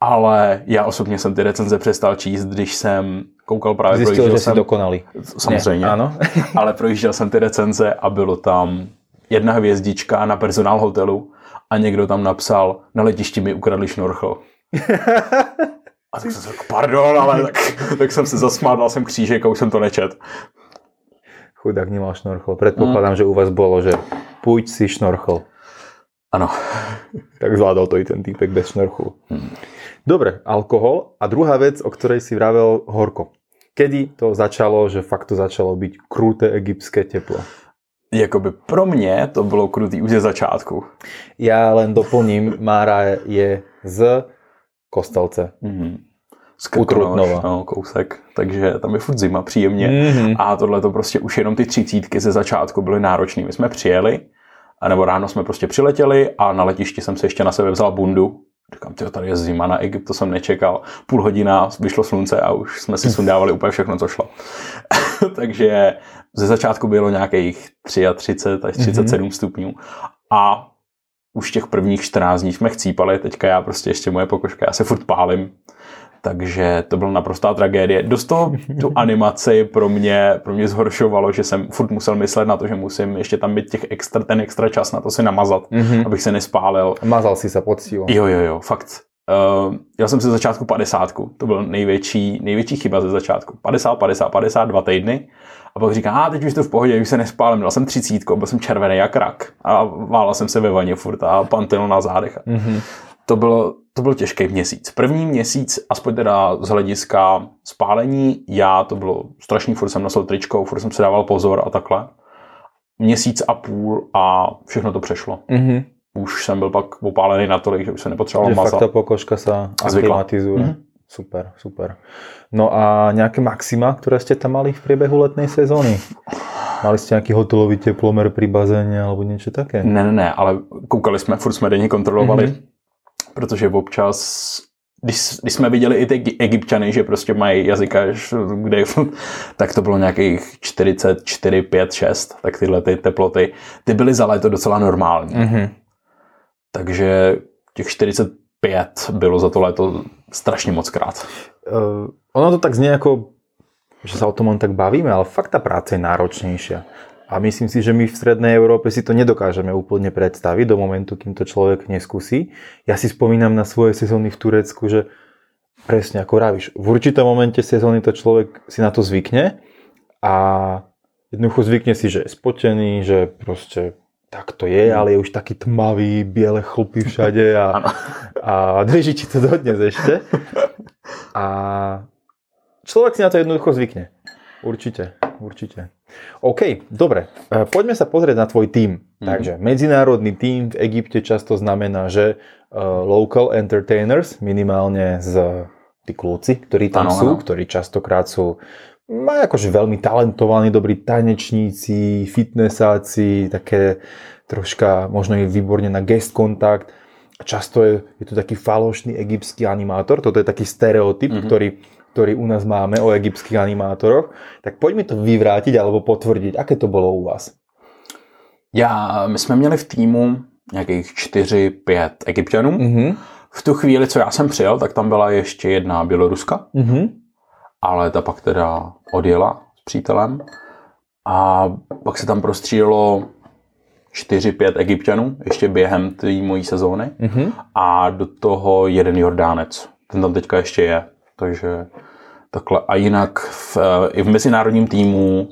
Ale já osobně jsem ty recenze přestal číst, když jsem koukal právě... Zjistil, projížděl že jsem, jsi dokonalý. Samozřejmě. Ne, ano. Ale projížděl jsem ty recenze a bylo tam jedna hvězdička na personál hotelu a někdo tam napsal, na letišti mi ukradli šnorchl. A tak jsem řekl, pardon, ale tak, tak jsem se zasmál, dal jsem křížek a už jsem to nečet. Chudák nemal šnorchl. Predpokladám, mm. že u vás bolo, že půjď si šnorchl. Ano. Tak zvládal to i ten týpek bez šnorchlu. Mm. Dobre, alkohol. A druhá vec, o ktorej si vravel, horko. Kedy to začalo, že fakt to začalo byť kruté egyptské teplo? Jakoby pro mě to bylo krutý už ze začátku. Já len doplním, Mára je z Kostelce. Mm. Z Krkonoš, no, kousek, takže tam je furt zima příjemně mm-hmm. a tohle to prostě už jenom ty třicítky ze začátku byly náročný. My jsme přijeli, nebo ráno jsme prostě přiletěli a na letišti jsem se ještě na sebe vzal bundu. Říkám, tyjo, tady je zima na Egypt, to jsem nečekal. Půl hodina, vyšlo slunce a už jsme si sundávali úplně všechno, co šlo. Takže ze začátku bylo nějakých třicet tři až třicet sedm mm-hmm. stupňů a už těch prvních čtrnáct dní jsme chcípali, teďka já prostě ještě moje pokožka, já se furt pálím. Takže to byla naprostá tragédie. Dost to tu animaci pro mě, pro mě zhoršovalo, že jsem furt musel myslet na to, že musím ještě tam být těch extra, ten extra čas na to si namazat, mm-hmm. abych se nespálil. Mazal si se poctivo. Jo, jo, jo, fakt. Uh, já jsem se začátku padesátku, to byl největší, největší chyba ze začátku. padesát, padesát, padesát, dva týdny. A pak říkám, a teď už to v pohodě, už se nespálím. Dal jsem třicítko, byl jsem červený jak rak. A válel jsem se ve vaně furt a pantyl na zádech. Mm-hmm. To bylo, to byl těžký měsíc. První měsíc, aspoň teda z hlediska spálení, já to bylo strašný, furt jsem nosil tričko, furt jsem se dával pozor a takhle. Měsíc a půl a všechno to přešlo. Mm-hmm. Už jsem byl pak opálený natolik, že už se nepotřeboval mazat. Fakt ta pokožka se aklimatizuje. Mm-hmm. Super, super. No a nějaké maxima, které jste tam mali v průběhu letnej sezóny? Mali jste nějaký hotelový teplomer při bazéně alebo něco také? Ne, ne, ne, ale koukali jsme, furt jsme denně kontrolovali. Mm-hmm. Protože občas, když, když jsme viděli i ty Egypťany, že prostě mají jazyka, kde, tak to bylo nějakých čtyřicet čtyři, pět, šest, tak tyhle ty teploty, ty byly za léto docela normální. Mm-hmm. Takže těch čtyřicet pět bylo za to léto strašně moc krát. Uh, ono to tak zní jako, že se o tom on tak bavíme, ale fakt ta práce je náročnější. A myslím si, že my v strednej Európe si to nedokážeme úplne predstaviť do momentu, kým to človek neskúsi. Ja si spomínam na svoje sezóny v Turecku, že presne ako vravíš, v určitom momente sezóny to človek si na to zvykne a jednoducho zvykne si, že je spotený, že proste tak to je, ale je už taký tmavý, biele chlupy všade a, a drží ti to dodnes ešte. A človek si na to jednoducho zvykne. Určite. Určite. OK, dobre. Poďme sa pozrieť na tvoj tím. Mm-hmm. Takže medzinárodný tím v Egypte často znamená, že uh, local entertainers, minimálne z tí kluci, ktorí tam ano, sú, ano. ktorí častokrát sú majú akože veľmi talentovaní, dobrí tanečníci, fitnessáci, také troška možno je výborne na guest kontakt. Často je, je tu taký falošný egyptský animátor, toto je taký stereotyp, mm-hmm. ktorý ktorý u nás máme o egyptských animátoroch, tak pojďme to vyvrátiť alebo potvrdiť. Aké to bolo u vás? Já, my jsme měli v týmu nějakých čtyři pět Egypťanů. Mm-hmm. V tu chvíli, co já jsem přijel, tak tam byla ještě jedna Běloruska, mm-hmm. ale ta pak teda odjela s přítelem a pak se tam prostřídalo čtyři pět Egypťanů ještě během té mojí sezóny mm-hmm. a do toho jeden Jordánec. Ten tam teďka ještě je. Takže takhle. A jinak v, i v mezinárodním týmu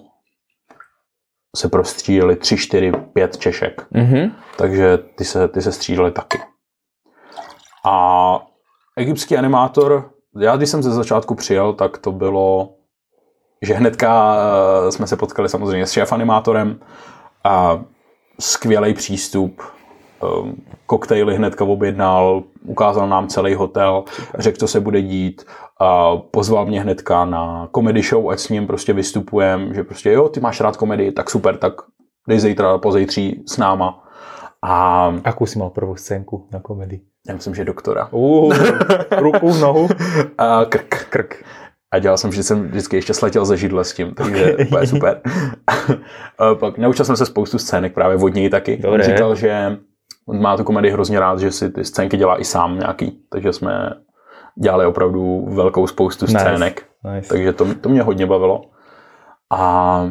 se prostřídali tři, čtyři, pět Češek. Mm-hmm. Takže ty se, ty se střídali taky. A egyptský animátor, já když jsem ze začátku přijel, tak to bylo, že hnedka jsme se potkali samozřejmě s šéf animátorem a skvělej přístup. koktejly hnedka objednal, ukázal nám celý hotel, řekl, co se bude dít, a pozval mě hnedka na comedy show, ať s ním prostě vystupujem, že prostě jo, ty máš rád komedii, tak super, tak dej zítra, pozítří s náma. A jakou jsi mal prvou scénku na komedii? Já myslím, že doktora. Uh, ruku, nohu. A krk. krk. A dělal jsem, že jsem vždycky ještě sletěl ze židle s tím, takže okay. To je super. Pak naučil jsem se spoustu scének, právě od něj taky. Dobré. On říkal, že on má tu komedii hrozně rád, že si ty scénky dělá i sám nějaký, takže jsme dělali opravdu velkou spoustu scének, nice. Nice. Takže to, to mě hodně bavilo. A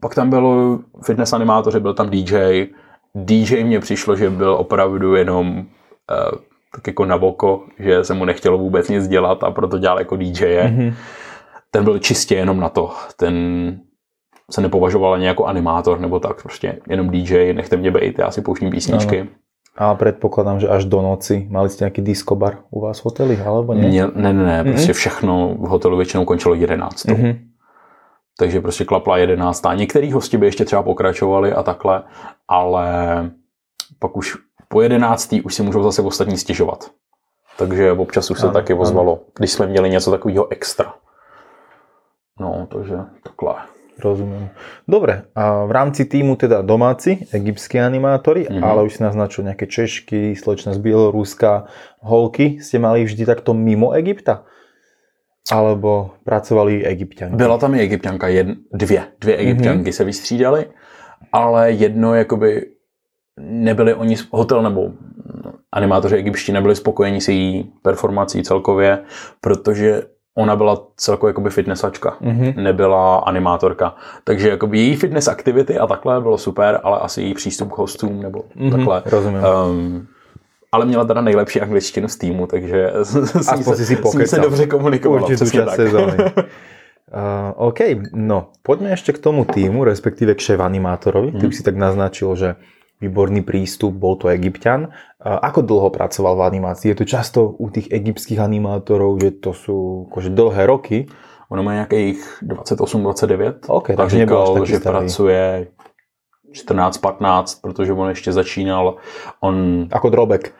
pak tam bylo fitness animátoři, byl tam D J. D J mě přišlo, že byl opravdu jenom uh, tak jako na oko, že se mu nechtělo vůbec nic dělat a proto dělal jako D J. Mm-hmm. Ten byl čistě jenom na to. Ten se nepovažoval ani jako animátor nebo tak. Prostě jenom D J, nechte mě bejt, já si pouštím písničky. Ano. A předpokládám, že až do noci. Mali jste nějaký diskobar u vás v hoteli, alebo ne? Ne, ne, ne. Mm-hmm. Prostě všechno v hotelu většinou končilo jedenáct. Mm-hmm. Takže prostě klapla jedenáctá. Některý hosti by ještě třeba pokračovali a takhle, ale pak už po jedenáctý už si můžou zase ostatní stěžovat. Takže občas už se ano, taky ozvalo, když jsme měli něco takového extra. No, takže takhle. Rozumím. Dobre, a v rámci týmu teda domáci, egyptskí animátori, mm-hmm. ale už si naznačil nějaké Češky, slečna z Běloruska, holky jste mali vždy takto mimo Egypta? Alebo pracovali i Egypťanky? Byla tam i Egypťanka, jedn, dvě. Dvě Egypťanky mm-hmm. se vystřídaly, ale jedno jakoby nebyli oni, hotel nebo animátoři egyptští nebyli spokojeni s její performací celkově, protože ona byla celkově jakoby fitnessačka, mm-hmm. nebyla animátorka. Takže jakoby její fitness aktivity a takhle bylo super, ale asi její přístup k hostům nebo mm-hmm. takhle. Rozumím. Um, Ale měla teda nejlepší angličtinu z týmu, takže si si s ní se dobře komunikovala. Určitě tak. Sezóny. uh, OK, no, pojďme ještě k tomu týmu, respektive k šéf-animátorovi. Hmm. Ty už si tak naznačil, že výborný prístup, bol to Egypťan. Uh, ako dlho pracoval v animácii? Je to často u těch egyptských animátorů, že to jsou akože dlhé roky? Ono má nějakých dvacet osm dvacet devět. OK, tak takže říkal, že starý. Pracuje čtrnáct patnáct, protože on ještě začínal, on... Ako drobek.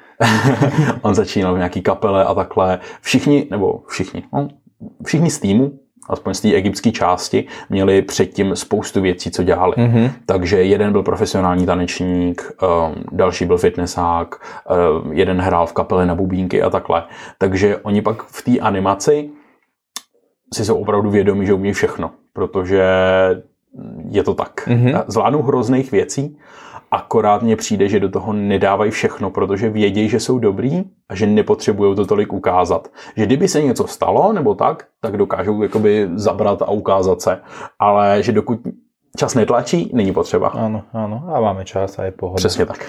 On začínal v nějaký kapele a takhle. Všichni, nebo všichni, no, všichni z týmu, aspoň z té egyptské části, měli předtím spoustu věcí, co dělali. Mm-hmm. Takže jeden byl profesionální tanečník, um, další byl fitnessák, um, jeden hrál v kapele na bubínky a takhle. Takže oni pak v té animaci si jsou opravdu vědomí, že umí všechno, protože je to tak. Mm-hmm. Zvládnou hrozných věcí, akorát mně přijde, že do toho nedávají všechno, protože vědějí, že jsou dobrý a že nepotřebují to tolik ukázat. Že kdyby se něco stalo nebo tak, tak dokážou jakoby zabrat a ukázat se. Ale že dokud čas netlačí, není potřeba. Ano, ano. A máme čas a je pohoda. Přesně tak.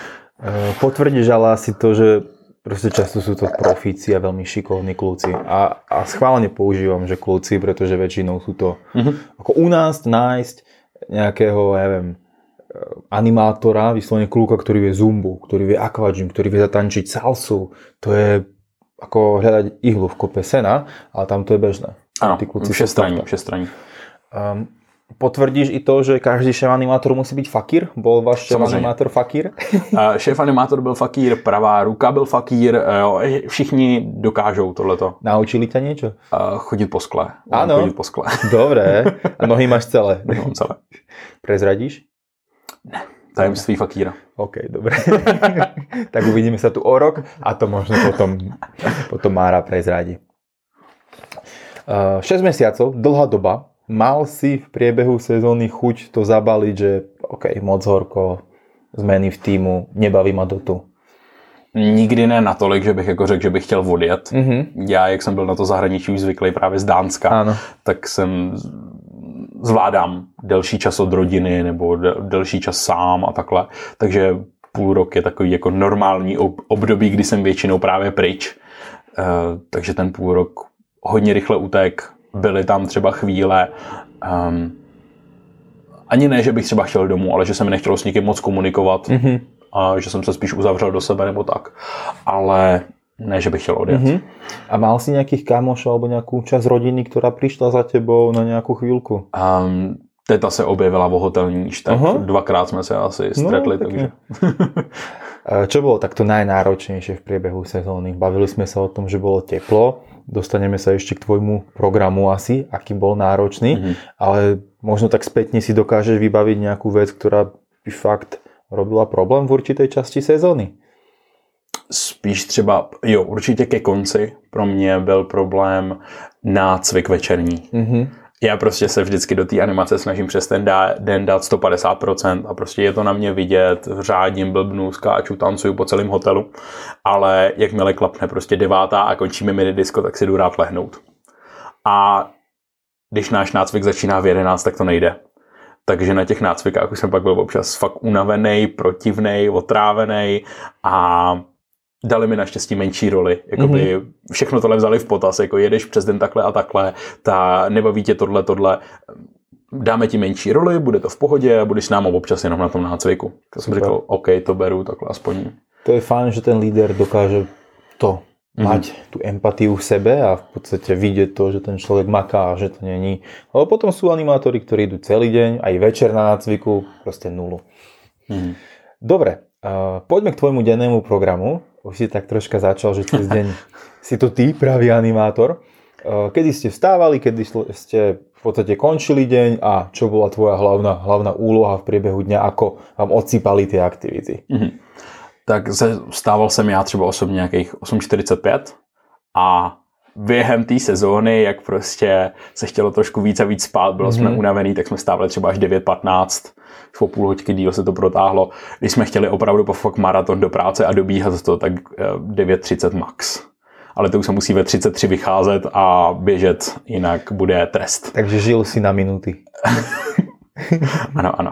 Potvrdíš ale asi to, že prostě často jsou to profíci a velmi šikovní kluci. A, a schválně používám, že kluci, protože většinou jsou to mm-hmm. jako u nás nájsť nějakého, nevím, animátora, vyslovene kluka, ktorý vie zumbu, ktorý vie aquagym, ktorý vie zatančiť salsu. To je ako hľadať ihlu v kope sena, ale tam to je bežné. Áno, všestranní. Um, potvrdíš i to, že každý šéf animátor musí byť fakír? Bol váš šéf animátor fakír? uh, šéf animátor byl fakír, pravá ruka byl fakír, uh, všichni dokážou tohleto. Naučili ťa niečo? Uh, chodit po skle. Áno, chodit po skle. Dobré. A nohy máš celé. No, celé. Prezradíš? Ne, tajemství fakíra. OK, dobré. Tak uvidíme sa tu o rok a to možno potom, potom Mára prezradí. Uh, šesť mesiacov, dlhá doba. Mal si v priebehu sezóny chuť to zabaliť, že OK, moc horko, zmeny v týmu, nebaví ma do tu. Nikdy ne natolik, že bych jako řekl, že bych chtěl odjet. Mm-hmm. Já, jak jsem byl na to zahraničí zvyklý právě z Dánska, ano. tak jsem... zvládám delší čas od rodiny nebo delší čas sám a takhle. Takže půl rok je takový jako normální období, kdy jsem většinou právě pryč. E, takže ten půl rok hodně rychle utek. Byly tam třeba chvíle. Um, ani ne, že bych třeba chtěl domů, ale že se mi nechtělo s nikým moc komunikovat. Mm-hmm. A že jsem se spíš uzavřel do sebe nebo tak. Ale... Ne, že bych chtěl odjet. Uh-huh. A mal si nějakých kámošů alebo nějakou část rodiny, která přišla za tebou na nějakou chvílku? Um, teta se objevila v hotelní, tak uh-huh. dvakrát jsme se asi stretli, no, takže... Čo bolo takto najnáročnejšie v priebehu sezóny? Bavili sme sa o tom, že bolo teplo. Dostaneme sa ešte k tvojmu programu asi, aký bol náročný. Mm-hmm. Ale možno tak spätne si dokážeš vybaviť nejakú vec, ktorá by fakt robila problém v určitej části sezóny. Spíš třeba, jo, určitě ke konci pro mě byl problém nácvik večerní. Mm-hmm. Já prostě se vždycky do té animace snažím přes ten den dát sto padesát procent a prostě je to na mě vidět, řádím, blbnu, skáču, tancuju po celém hotelu, ale jakmile klapne prostě devátá a končíme mini disco, tak si jdu rád lehnout. A když náš nácvik začíná v jedenáct, tak to nejde. Takže na těch nácvikách už jsem pak byl občas fakt unavený, protivnej, otrávený a dali mi naštěstí menší roli. Jakoby všechno tohle vzali v potaz, jako jedeš přes den takhle a takhle, ta nebaví tě tohle, tohle. Dáme ti menší roli, bude to v pohodě a budeš s námi občas jenom na tom nácviku. To jsem říkal, OK, to beru, takhle aspoň. To je fajn, že ten líder dokáže to, mať mm-hmm. tu empatiu v sebe a v podstate vidieť to, že ten človek maká, že to není. Ale potom sú animátori, ktorí idú celý deň, aj večer na nácviku, proste nulu. Mm-hmm. Dobre, uh, poďme k tvojmu dennému programu. Už si tak troška začal, že cez deň si to ty, pravý animátor. Uh, kedy ste vstávali, kedy ste v podstate končili deň a čo bola tvoja hlavná, hlavná úloha v priebehu dňa, ako vám odsýpali tie aktivity? Mm-hmm. Tak vstával jsem já třeba osobně nějakých osm čtyřicet pět a během té sezóny, jak prostě se chtělo trošku víc a víc spát, bylo mm-hmm. jsme unavený, tak jsme stávali třeba až devět patnáct, po půl hoďky díl se to protáhlo. Když jsme chtěli opravdu po fakt maraton do práce a dobíhat to, tak devět třicet max. Ale to už se musí ve třicet tři vycházet a běžet, jinak bude trest. Takže žil si na minuty. Ano, ano.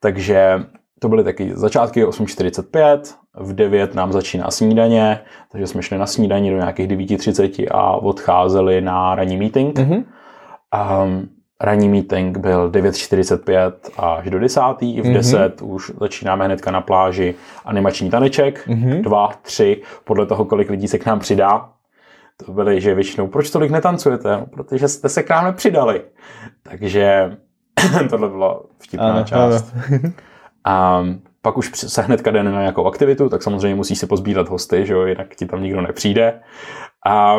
Takže... To byly taky začátky osm čtyřicet pět, v devět nám začíná snídaně, takže jsme šli na snídaní do nějakých devět třicet a odcházeli na ranní meeting. Mm-hmm. Um, ranní meeting byl devět čtyřicet pět až do deset. I v mm-hmm. deset už začínáme hnedka na pláži animační taneček, mm-hmm. dva, tři, podle toho, kolik lidí se k nám přidá. To byly, že většinou, proč tolik netancujete? No, protože jste se k nám nepřidali. Takže tohle byla vtipná ano, část. Ano. A pak už se hnedka jde na nějakou aktivitu, tak samozřejmě musíš si pozbírat hosty, že jo, jinak ti tam nikdo nepřijde. A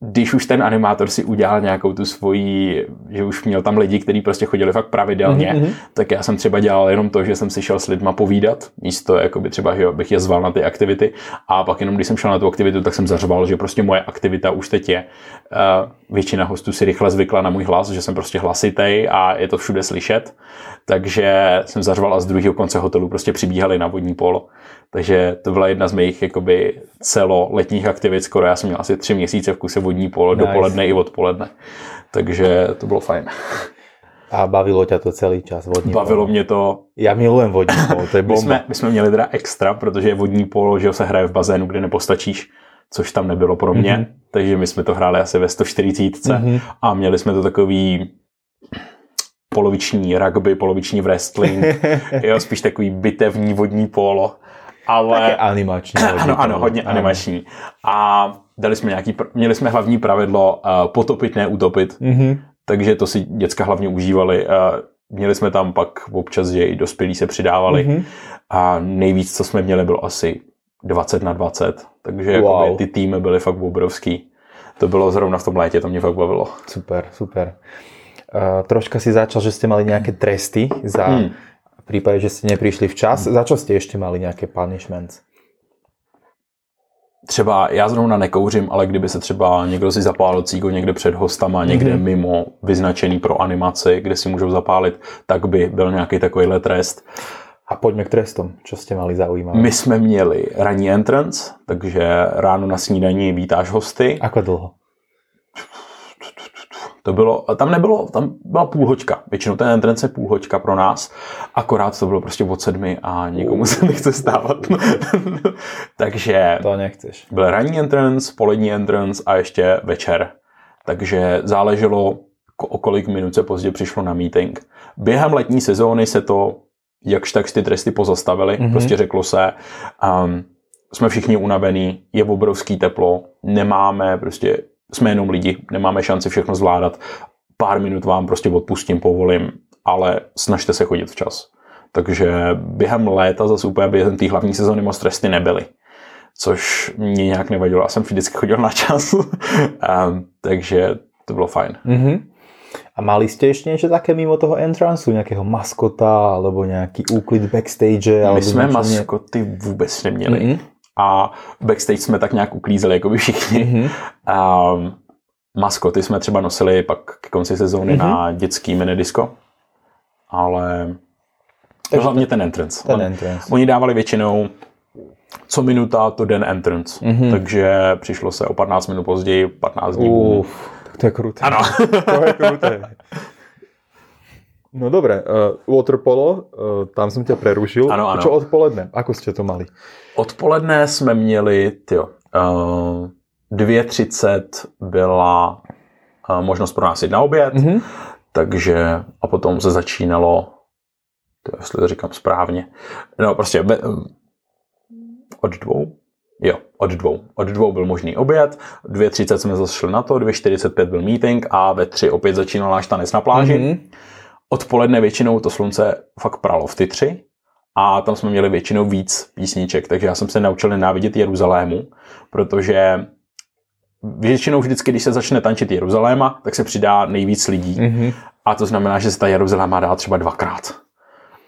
když už ten animátor si udělal nějakou tu svoji, že už měl tam lidi, kteří prostě chodili fakt pravidelně, mm-hmm. tak já jsem třeba dělal jenom to, že jsem si šel s lidma povídat, místo jakoby třeba, že jo, bych je zval na ty aktivity a pak jenom když jsem šel na tu aktivitu, tak jsem zařval, že prostě moje aktivita už teď je. Většina hostů si rychle zvykla na můj hlas, že jsem prostě hlasitej a je to všude slyšet, takže jsem zařval a z druhého konce hotelu prostě přibíhali na vodní polo. Takže to byla jedna z mých jakoby celoletních aktivit, skoro já jsem měl asi tři měsíce v kuse vodní polo, nice. Dopoledne i odpoledne. Takže to bylo fajn. A bavilo tě to celý čas vodní polo? Bavilo mě to. Já milujem vodní polo, to je bomba. My jsme, my jsme měli teda extra, protože vodní polo, že se hraje v bazénu, kde nepostačíš, což tam nebylo pro mě. Mm-hmm. Takže my jsme to hráli asi ve sto čtyřicet mm-hmm. a měli jsme to takový... poloviční rugby, poloviční wrestling, jo, spíš takový bitevní vodní polo, ale... Také animační. Ano, ano, hodně ano. Animační. A dali jsme nějaký, měli jsme hlavní pravidlo uh, potopit, ne utopit, mm-hmm. takže to si děcka hlavně užívali. Uh, měli jsme tam pak občas, že i dospělí se přidávali mm-hmm. a nejvíc, co jsme měli, bylo asi dvacet na dvacet, takže wow. Jakoby ty týmy byly fakt obrovský. To bylo zrovna v tom létě, to mě fakt bavilo. Super, super. Uh, troška si začal, že ste mali nejaké tresty za hmm. prípade, že ste neprišli včas. Hmm. Za čo ste ešte mali nejaké punishments? Třeba já zrovna nekouřím, ale kdyby se třeba někdo si zapálil cígo někde před hostama, někde mm-hmm. mimo vyznačený pro animaci, kde si můžou zapálit, tak by byl nějaký takovýhle trest. A pojďme k trestům. Čo jste mali zaujímavé? My jsme měli ranní entrance, takže ráno na snídaní vítáš hosty. Ako dlho? To bylo, tam nebylo, tam byla půlhoďka. Většinou ten entrance je půlhoďka pro nás. Akorát to bylo prostě od sedmi a nikomu se nechce stávat. Takže to nechceš. Byl ranní entrance, polední entrance a ještě večer. Takže záleželo, o kolik minut se pozdě přišlo na meeting. Během letní sezóny se to, jakž tak ty tresty pozastavily. Mm-hmm. Prostě řeklo se... Um, jsme všichni unavení, je obrovský teplo, nemáme prostě... Jsme jenom lidi, nemáme šanci všechno zvládat. Pár minut vám prostě odpustím, povolím, ale snažte se chodit včas. Takže během léta zase úplně během té hlavní sezóny moc tresty nebyly. Což mě nějak nevadilo. Já jsem vždycky chodil na čas. um, takže to bylo fajn. Mm-hmm. A mali ste ešte niečo také mimo toho entranceu? Nejakého maskota, alebo nejaký úklid backstage? My sme maskoty ne... vôbec neměli. Mm-hmm. A backstage jsme tak nějak uklízeli, jako by všichni. Mm-hmm. Um, maskoty jsme třeba nosili pak k konci sezóny mm-hmm. na dětský minidisko. Ale takže hlavně ten entrance. Ten entrance. Oni dávali většinou co minuta, to den entrance. Mm-hmm. Takže přišlo se o patnáct minut později, patnáct dní. Uf. To je kruté. Ano. To je kruté. No dobré, uh, waterpolo, uh, tam jsem tě prerušil. Ano, ano. Čo odpoledne? Ako jste to mali? Odpoledne jsme měli, tyjo, uh, dvě třicet byla uh, možnost pro nás jít na oběd, mm-hmm. takže a potom se začínalo, tyjo, jestli to říkám správně, no prostě be, um, od dvou. Jo, od dvou. Od dvou byl možný oběd, dvě třicet jsme zašli na to, dvě čtyřicet pět byl meeting a ve tři opět začínal náš tanec na pláži. Mm-hmm. Odpoledne většinou to slunce fakt pralo v ty tři a tam jsme měli většinou víc písniček, takže já jsem se naučil nenávidět Jeruzalému, protože většinou vždycky, když se začne tančit Jeruzaléma, tak se přidá nejvíc lidí. Mm-hmm. A to znamená, že se ta Jeruzaléma dá třeba dvakrát.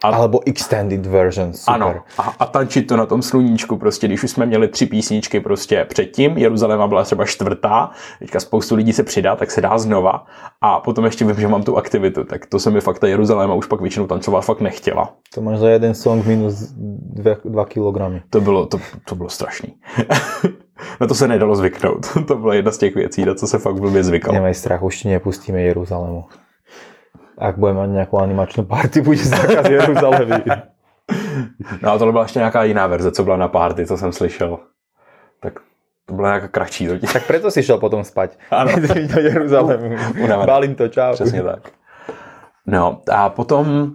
A, alebo extended version, super. Ano, a, a tančit to na tom sluníčku, prostě, když už jsme měli tři písničky prostě předtím, Jeruzaléma byla třeba čtvrtá, teďka spoustu lidí se přidá, tak se dá znova a potom ještě vím, že mám tu aktivitu, tak to se mi fakt ta Jeruzaléma už pak většinou tancovat fakt nechtěla. To máš za jeden song minus dvě, dva kilogramy. To bylo, to, to bylo strašný. Na to se nedalo zvyknout, to byla jedna z těch věcí, na co se fakt blbě zvykal. Nemaj strach, už ti nepustíme Jeruzalému. Ak budeme mít nějakou animačnou party, bude zákaz Jeruzalémy. No a tohle byla ještě nějaká jiná verze, co byla na party, co jsem slyšel. Tak to byla nějaká kratší. Tak proto si šel potom spať. Ano. Do Jeruzalému. Balím to, čau. Přesně tak. No a potom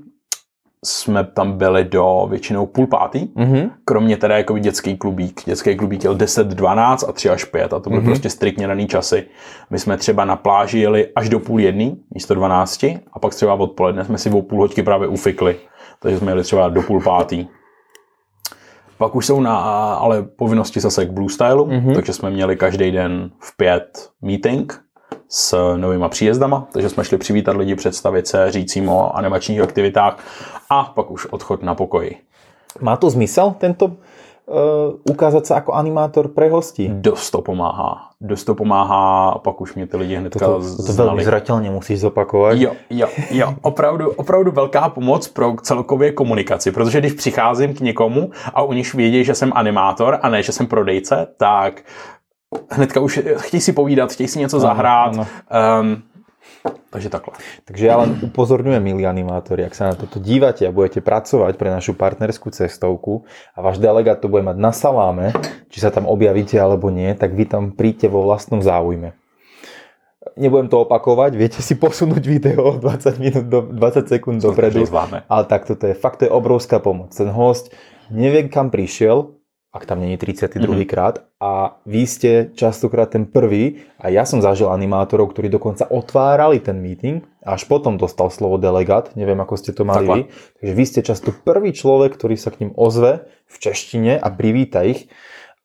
jsme tam byli do většinou půl pátý. Mm-hmm. Kromě teda jako dětský klubík. Dětský klubík jel deset, dvanáct a tři až pět a to byly mm-hmm. prostě striktně daný časy. My jsme třeba na pláži jeli až do půl jedný, místo dvanácti a pak třeba odpoledne jsme si o půl hoďky právě ufikli. Takže jsme jeli třeba do půl pátý. Pak už jsou na ale povinnosti zase k Blue Stylu, mm-hmm. takže jsme měli každý den v pět meeting s novýma příjezdama, takže jsme šli přivítat lidi, představit se, říct jim o animačních aktivitách a pak už odchod na pokoji. Má to zmysel tento uh, ukázat se jako animátor pre hostí? Dost to pomáhá. Dost to pomáhá, pak už mě ty lidi hnedka to, to, to znali. To velmi zřetelně musíš zopakovat. Jo, jo, jo. Opravdu, opravdu velká pomoc pro celkově komunikaci, protože když přicházím k někomu a oni vědí, že jsem animátor a ne, že jsem prodejce, tak hnedka už chtějí si povídat, chtějí si něco ano, zahrát. Ano. Um, takže takhle. Takže já len upozorňujem, milí animátori, jak se na toto díváte a budete pracovat pre našu partnerskou cestovku a váš delegát to bude mať na saláme, či sa tam objavíte alebo nie, tak vy tam príďte vo vlastnom záujme. Nebudem to opakovat, viete si posunúť video dvadsať minút do, dvadsať sekúnd dopredu. Ale tak toto je fakt to je obrovská pomoc. Ten host nevie, kam prišiel, ak tam není tridsiaty druhý mm-hmm. krát a vy ste častokrát ten prvý a ja som zažil animátorov, ktorí dokonca otvárali ten meeting a až potom dostal slovo delegát, neviem ako ste to mali vy, takže vy ste často prvý človek, ktorý sa k ním ozve v češtine a privíta ich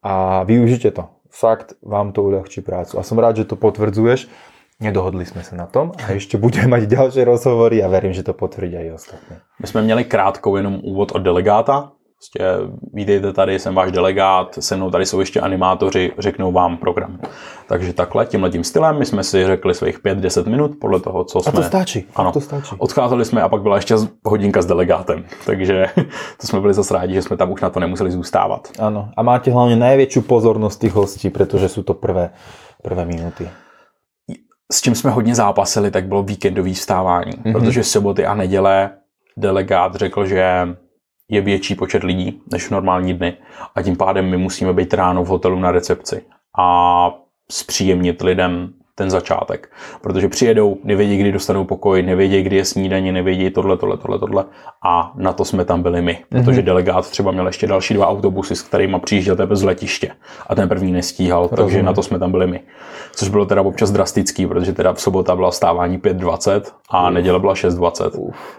a využite to, fakt vám to uľahčí prácu a som rád, že to potvrdzuješ, nedohodli sme sa na tom a ešte budeme mať ďalšie rozhovory a verím, že to potvrdia aj ostatní. My sme měli krátkou jenom úvod od delegáta. Prostě vítejte tady, jsem váš delegát, se mnou tady jsou ještě animátoři, řeknou vám program. Takže takhle, tímhletím stylem, my jsme si řekli svých pět deset minut podle toho, co jsme... A to stačí, ano, to stačí. Odcházeli jsme a pak byla ještě hodinka s delegátem, takže to jsme byli zase rádi, že jsme tam už na to nemuseli zůstávat. Ano, a máte hlavně největší pozornost těch hostí, protože jsou to prvé, prvé minuty. S čím jsme hodně zápasili, tak bylo víkendové vstávání, mm-hmm. protože soboty a neděle delegát řekl, že je větší počet lidí než v normální dny a tím pádem my musíme být ráno v hotelu na recepci a zpříjemnit lidem ten začátek. Protože přijedou, nevědí, kdy dostanou pokoj, nevědí, kdy je snídaně, nevědí tohle, tohle, tohle, tohle. A na to jsme tam byli my. Protože mm-hmm. delegát třeba měl ještě další dva autobusy, s kterými přijížděl teprve z letiště. A ten první nestíhal, Rozumím. takže na to jsme tam byli my. Což bylo teda občas drastický, protože teda v sobota byla vstávání pět dvacet a neděle byla šest dvacet.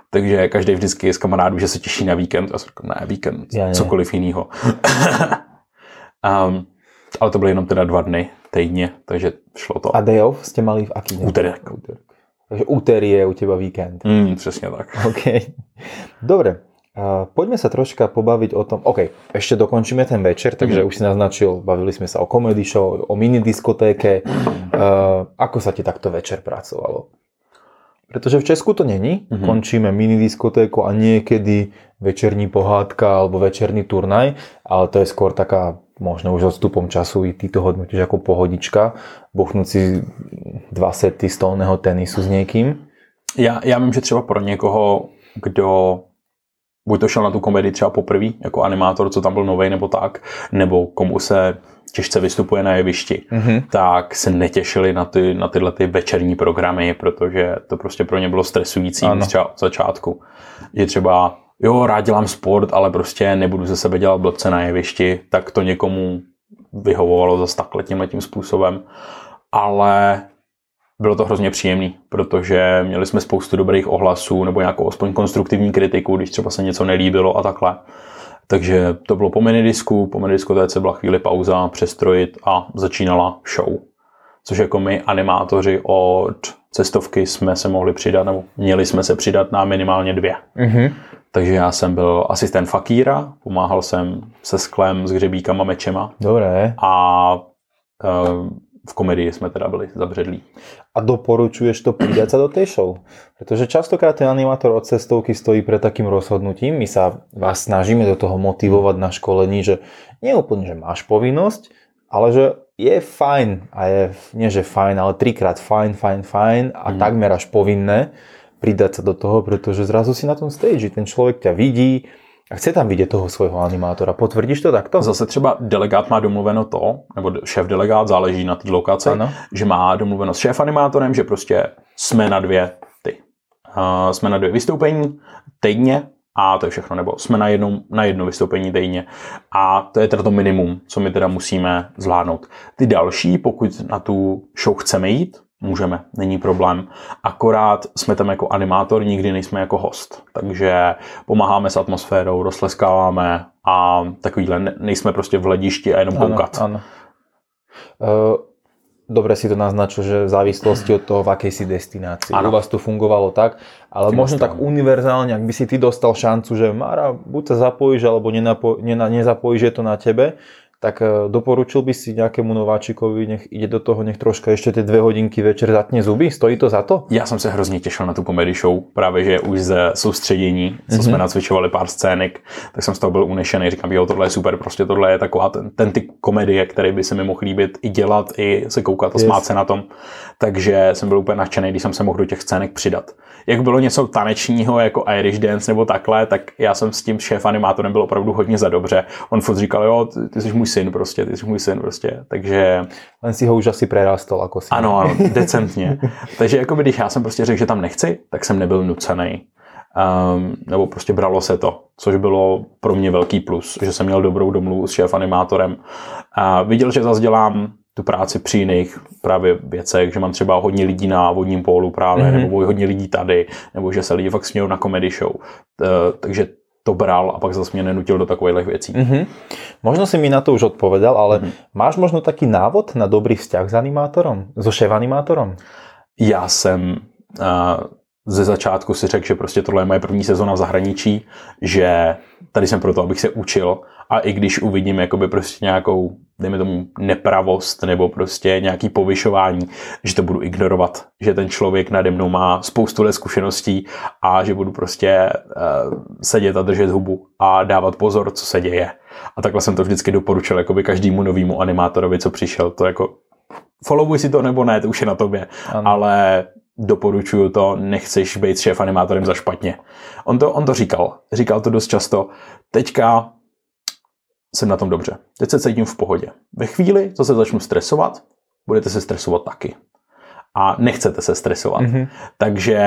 Takže každý vždycky je s kamarádů, že se těší na víkend. A řekl, ne, víkend, já, cokoliv jiného. um, Ale to byly jenom teda dva dny, týdně, takže šlo to. A day off jste mali v aký? Úterek. Takže úterý je u teba víkend. Mm, přesně tak. OK. Dobre, uh, pojďme se troška pobavit o tom, OK, ještě dokončíme ten večer, takže mm. už si naznačil, bavili jsme se o comedy show, o mini diskotéke. Uh, ako sa ti takto večer pracovalo? Protože v Česku to není, mm-hmm. končíme mini diskotéku a někdy večerní pohádka alebo večerní turnaj, ale to je skôr taká, možno už odstupom času i ty to hodnotíš jako pohodička, buchnout si dva sety stolného tenisu s někým. Já, já vím, že třeba pro někoho, kdo buď to šel na tu komedii třeba poprvé, jako animátor, co tam byl novej nebo tak, nebo komu se těžce vystupuje na jevišti, mm-hmm. tak se netěšili na, ty, na tyhle ty večerní programy, protože to prostě pro ně bylo stresující ano. třeba od začátku. Je třeba jo, rád dělám sport, ale prostě nebudu ze sebe dělat blbce na jevišti, tak to někomu vyhovovalo zase takhle tímhletím způsobem. Ale bylo to hrozně příjemné, protože měli jsme spoustu dobrých ohlasů nebo nějakou aspoň konstruktivní kritiku, když třeba se něco nelíbilo a takhle. Takže to bylo po minidisku, po minidisku téce byla chvíli pauza, přestrojit a začínala show. Což jako my animátoři od cestovky jsme se mohli přidat, nebo měli jsme se přidat na minimálně dvě. Mm-hmm. Takže já jsem byl asistent fakíra, pomáhal jsem se sklem, s hřebíkama, mečema. Dobré. A e, v komedii jsme teda byli zabředlí. A doporučuješ to přidat se do té show? Protože častokrát ten animátor od cestovky stojí před takým rozhodnutím. My se vás snažíme do toho motivovat na školení, že nie úplně, že máš povinnost, ale že je fajn, a je, nie že fajn, ale trikrát fajn, fajn, fajn a mm. takmer až povinné přidat se do toho, protože zrazu si na tom stage, ten člověk tě vidí a chce tam vidět toho svojho animátora. Potvrdíš to takto? Zase třeba delegát má domluveno to, nebo šéf delegát, záleží na té lokaci, ano. že má domluveno s šéf animátorem, že prostě jsme na dvě ty. Uh, jsme na dvě vystoupení týdně a to je všechno, nebo jsme na, jednou, na jedno vystoupení týdně a to je teda to minimum, co my teda musíme zvládnout. Ty další, pokud na tu show chceme jít, můžeme, není problém. Akorát jsme tam jako animátor, nikdy nejsme jako host. Takže pomáháme s atmosférou, rozleskáváme a takovýhle nejsme prostě v hledišti a jenom koukat. Ano, ano. Dobre si to naznačil, že v závislosti od toho, v jaké si destinácii. U vás to fungovalo tak, ale možno tak univerzálně, ak by si ty dostal šancu, že Mara, buď se zapojíš, alebo nenapo- nena- nezapojíš, je to na tebe, tak doporučil by si nějakému nováčikovi, nech ide do toho, nech troška ještě ty dvě hodinky večer zatne zuby? Stojí to za to? Já jsem se hrozně těšil na tu comedy show, právě že už ze soustředění, co mm-hmm. jsme nacvičovali pár scének, tak jsem z toho byl unešený, říkám, jo, tohle je super, prostě tohle je taková ten, ten typ komedie, který by se mi mohl líbit i dělat, i se koukat a smát yes. se na tom. Takže jsem byl úplně nadšený, když jsem se mohl do těch scének přidat. Jak bylo něco tanečního, jako Irish dance nebo takhle, tak já jsem s tím šéf animátorem byl opravdu hodně za dobře. On furt říkal, jo, ty, ty jsi můj syn prostě, ty jsi můj syn prostě, takže... Len si ho už asi prerastol jako syn. Ano, ano, decentně. Takže jako když já jsem prostě řekl, že tam nechci, tak jsem nebyl nucený. Um, nebo prostě bralo se to, což bylo pro mě velký plus, že jsem měl dobrou domluvu s šéf animátorem. A viděl, že zase dělám tu práci při jiných právě věcech, že mám třeba hodně lidí na vodním pólu právě, mm-hmm. nebo hodně lidí tady, nebo že se lidi fakt smějou na comedy show. T- takže to bral a pak zase mě nenutil do takových věcí. Mm-hmm. Možno si mi na to už odpovedal, ale mm-hmm. máš možno taký návod na dobrý vzťah s animátorem, so šéf animátorem? Já jsem uh, ze začátku si řekl, že prostě tohle je moje první sezona v zahraničí, že tady jsem proto, abych se učil a i když uvidím jakoby prostě nějakou dejme tomu nepravost nebo prostě nějaký povyšování, že to budu ignorovat, že ten člověk nade mnou má spoustu let zkušeností a že budu prostě uh, sedět a držet hubu a dávat pozor, co se děje. A takhle jsem to vždycky doporučil jakoby každému novému animátorovi, co přišel. To jako followuj si to nebo ne, to už je na tobě, ano. ale doporučuju to, nechceš být šéf animátorem za špatně. On to, on to říkal, říkal to dost často. Teďka jsem na tom dobře. Teď se cítím v pohodě. Ve chvíli, co se začnu stresovat, budete se stresovat taky. a nechcete se stresovat. Mm-hmm. Takže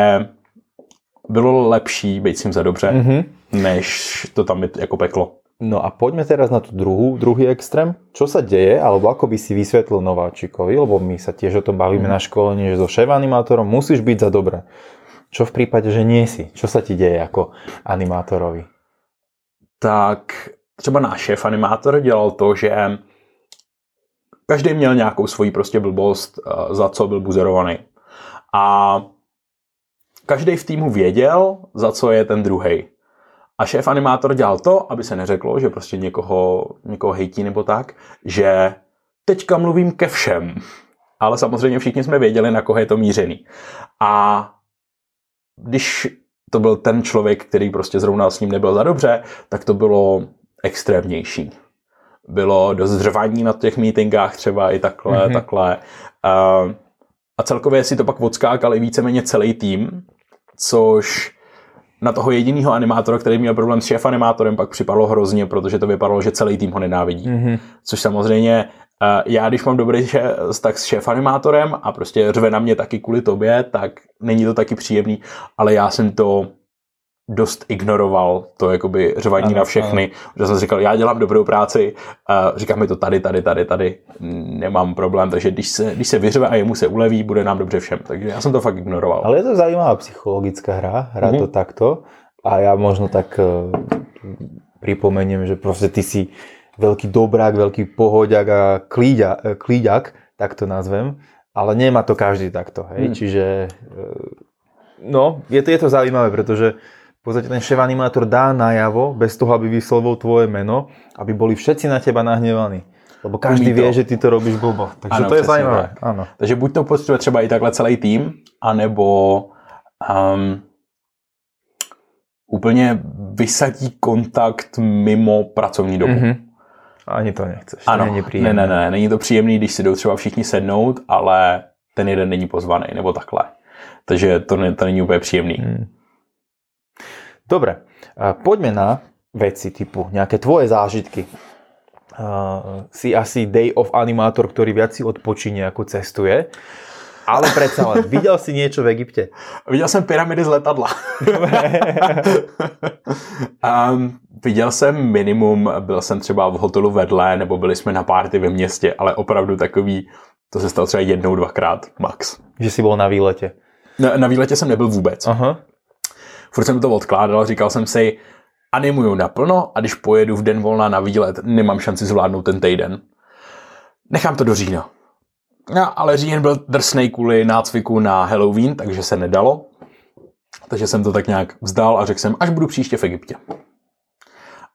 bylo lepší být s tím za dobře, mm-hmm. než to tam je jako peklo. No a poďme teraz na tú druhú, druhý extrém. Čo sa deje, alebo ako by si vysvetlil nováčikovi, lebo my sa tiež o tom bavíme mm. na školení, že so šéf animátorom musíš byť za dobré. Čo v prípade, že nie si? Čo sa ti deje ako animátorovi? Tak třeba náš šéf animátor dělal to, že každý měl nějakou svoji prostě blbost, za co byl buzerovaný. A každý v týmu věděl, za co je ten druhej. A šéf animátor dělal to, aby se neřeklo, že prostě někoho, někoho hejtí nebo tak, že teďka mluvím ke všem. Ale samozřejmě všichni jsme věděli, na koho je to mířený. A když to byl ten člověk, který prostě zrovna s ním nebyl za dobře, tak to bylo extrémnější. Bylo dost řvaní na těch mítinkách třeba i takhle, mm-hmm. takhle. A, a celkově si to pak odskákal i víceméně celý tým, což na toho jedinýho animátora, který měl problém s šéf animátorem, pak připadlo hrozně, protože to vypadalo, že celý tým ho nenávidí. Mm-hmm. Což samozřejmě já, když mám dobrý vztah s šéf animátorem a prostě řve na mě taky kvůli tobě, tak není to taky příjemný, ale já jsem to dost ignoroval, to jakoby řvaní ano, na všechny, ano. Že jsem si říkal, já dělám dobrou práci, říká mi to tady, tady, tady, tady, nemám problém, takže když se, když se vyřve a jemu se uleví, bude nám dobře všem, takže já jsem to fakt ignoroval. Ale je to zajímavá psychologická hra, hra mm-hmm. to takto a já možno tak uh, připomením, že prostě ty jsi velký dobrák, velký pohoďák a klíďák, tak to nazvem, ale nemá to každý takto, hej, mm. čiže uh, no, je to, je to zajímavé, protože v podstate ten šéf animátor dá najavo, bez toho, aby vyslovil tvoje meno, aby boli všetci na teba nahnevaní. Lebo každý vie, že ty to robíš blbo. Takže ano, to je zajímavé. Tak. Ano. Takže buď to potřebuje třeba i takhle celý tým, anebo um, úplně vysadí kontakt mimo pracovní dobu. Mm-hmm. Ani to nechceš. Ano, to není ne, ne, ne. Není to příjemný, když si jdou třeba všichni sednout, ale ten jeden není pozvaný, nebo takhle. Takže to, ne, to není úplně příjemný. Mm. Dobre, poďme na veci typu nejaké tvoje zážitky. Uh, si asi day off animátor, ktorý viac si odpočíne ako cestuje. Ale predsa len, videl si niečo v Egypte? Videl som pyramidy z letadla. um, videl som minimum, byl som třeba v hotelu vedle, nebo byli sme na party ve městě, ale opravdu takový, to se stalo třeba jednou, dvakrát max. Že si bol na výlete? Na, na výlete som nebyl vůbec. Aha. Furt jsem to odkládal, říkal jsem si, animuju naplno a když pojedu v den volna na výlet, nemám šanci zvládnout ten týden. Nechám to do října. No, ale říjen byl drsnej kvůli nácviku na Halloween, takže se nedalo. Takže jsem to tak nějak vzdal a řekl jsem, až budu příště v Egyptě.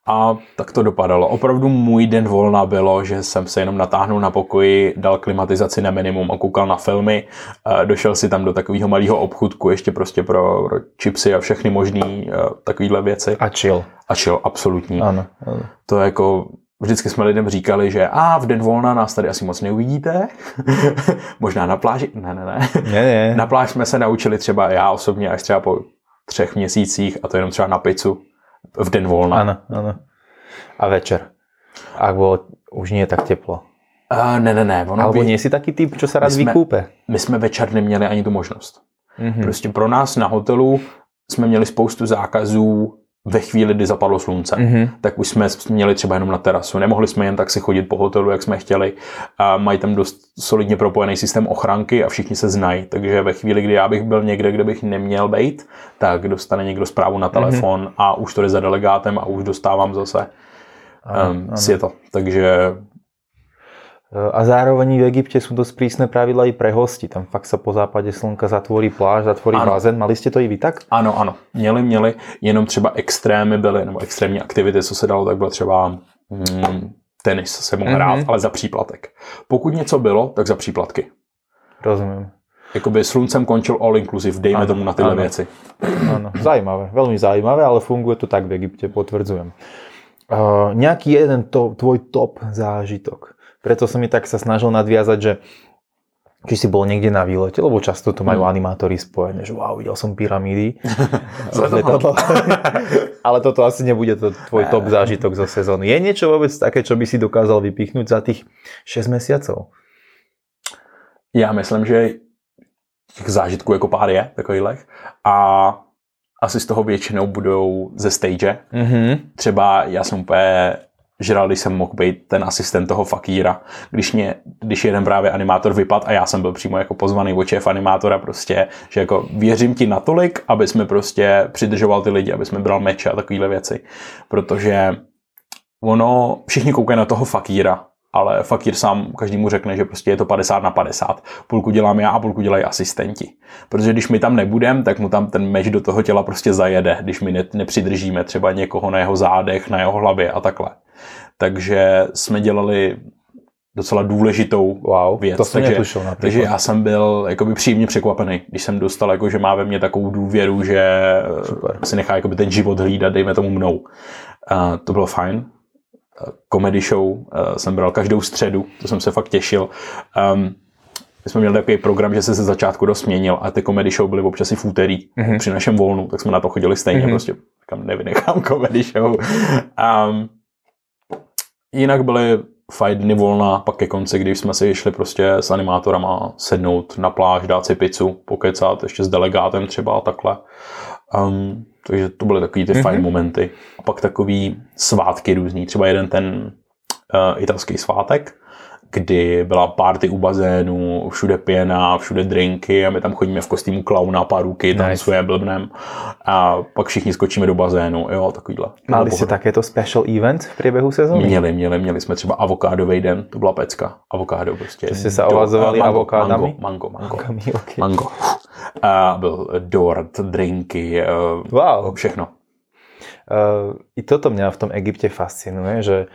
A tak to dopadalo. Opravdu můj den volna bylo, že jsem se jenom natáhnul na pokoji, dal klimatizaci na minimum a koukal na filmy. Došel si tam do takového malého obchůdku ještě prostě pro, pro chipsy a všechny možné takovéhle věci. A chill. A chill, absolutní. Ano, ano. To jako vždycky jsme lidem říkali, že a v den volna nás tady asi moc neuvidíte. Možná na pláži. Ne, ne, ne. ne, ne. Na pláž jsme se naučili třeba já osobně až třeba po třech měsících a to jenom třeba na pizzu. V den volna. Ano, ano. A večer. Ak bylo už nie tak teplo. Uh, ne, ne, ne. Ono alebo by... nie si taký typ, čo sa rád vykúpe. My jsme večer neměli ani tu možnost. Mm-hmm. Prostě pro nás na hotelu jsme měli spoustu zákazů ve chvíli, kdy zapadlo slunce. Mm-hmm. Tak už jsme měli třeba jenom na terasu. Nemohli jsme jen tak si chodit po hotelu, jak jsme chtěli. A mají tam dost solidně propojený systém ochranky a všichni se znají. Takže ve chvíli, kdy já bych byl někde, kde bych neměl být, tak dostane někdo zprávu na telefon mm-hmm. a už to jde za delegátem a už dostávám zase um, světlo. Takže... A zároveň v Egypte sú dosť prísne pravidla i pre hosti. Tam fakt sa po západe slnka zatvorí pláž, zatvorí bazén. Mali ste to i vy tak? Ano, ano. Měli, měli. Jenom třeba extrémy byly, nebo extrémní aktivity, co se dalo, tak bylo třeba mm, tenis se mohl hrát, mm-hmm. ale za příplatek. Pokud něco bylo, tak za příplatky. Rozumím. Jakoby sluncem končil all inclusive, dejme ano, tomu na tyhle ano. věci. Ano, zajímavé. Velmi zajímavé, ale funguje to tak v Egypte, potvrdzujem. Uh, nejaký jeden to, tvoj top zážitok? Preto som mi tak sa snažil nadviazať, že či si bol niekde na výlete, lebo často to majú animátori spojené, že wow, videl som pyramídy. Ale toto asi nebude to tvoj top zážitok zo sezóny. Je niečo vôbec také, čo by si dokázal vypichnúť za tých šesť mesiacov? Ja myslím, že těch zážitků jako pár je, takových. A asi z toho většinou budou ze stage. Mm-hmm. Třeba já jsem úplně žral, když jsem mohl být ten asistent toho fakíra, když, mě, když jeden právě animátor vypadl a já jsem byl přímo jako pozvaný od šéf animátora prostě, že jako věřím ti natolik, aby jsme prostě přidržoval ty lidi, aby jsme bral meče a takovýhle věci. Protože ono, všichni koukají na toho fakíra, ale fakír sám každému řekne, že prostě je to padesát na padesát. Půlku dělám já a půlku dělají asistenti. Protože když my tam nebudeme, tak mu tam ten meč do toho těla prostě zajede, když my ne- nepřidržíme třeba někoho na jeho zádech, na jeho hlavě a takhle. Takže jsme dělali docela důležitou wow, věc. To jsem takže, netušil, takže já jsem byl jakoby příjemně překvapený, když jsem dostal, jako, že má ve mně takovou důvěru, že super. Si nechá jakoby ten život hlídat, dejme tomu mnou. Uh, to bylo fajn. Comedy show jsem bral každou středu, to jsem se fakt těšil. Um, my jsme měli takový program, že se ze začátku dosměnil a ty comedy show byly občas i v úterý mm-hmm. při našem volnu, tak jsme na to chodili stejně, mm-hmm. prostě kam nevynechám comedy show. Um, jinak byly fajn dny volna, pak ke konci, když jsme si šli prostě s animátorama sednout na pláž, dát si pizzu, pokecat ještě s delegátem třeba a takhle. Um, takže to byly takový ty mm-hmm. fajn momenty. A pak takový svátky různý. Třeba jeden ten uh, italský svátek, kdy byla party u bazénu, všude pěna, všude drinky a my tam chodíme v kostýmu klauna, paruky, nice. Tam svoje blbnem a pak všichni skočíme do bazénu, jo, takovýhle. Máli si také to special event v průběhu sezóny? Měli, měli, měli jsme třeba avokádový den, to byla pecka, avokádo prostě. Ty jsi se ovazovali avokádami? Mango, mango, mango, okay. mango. A byl dort, drinky, wow. všechno. Uh, I toto mě v tom Egyptě fascinuje, že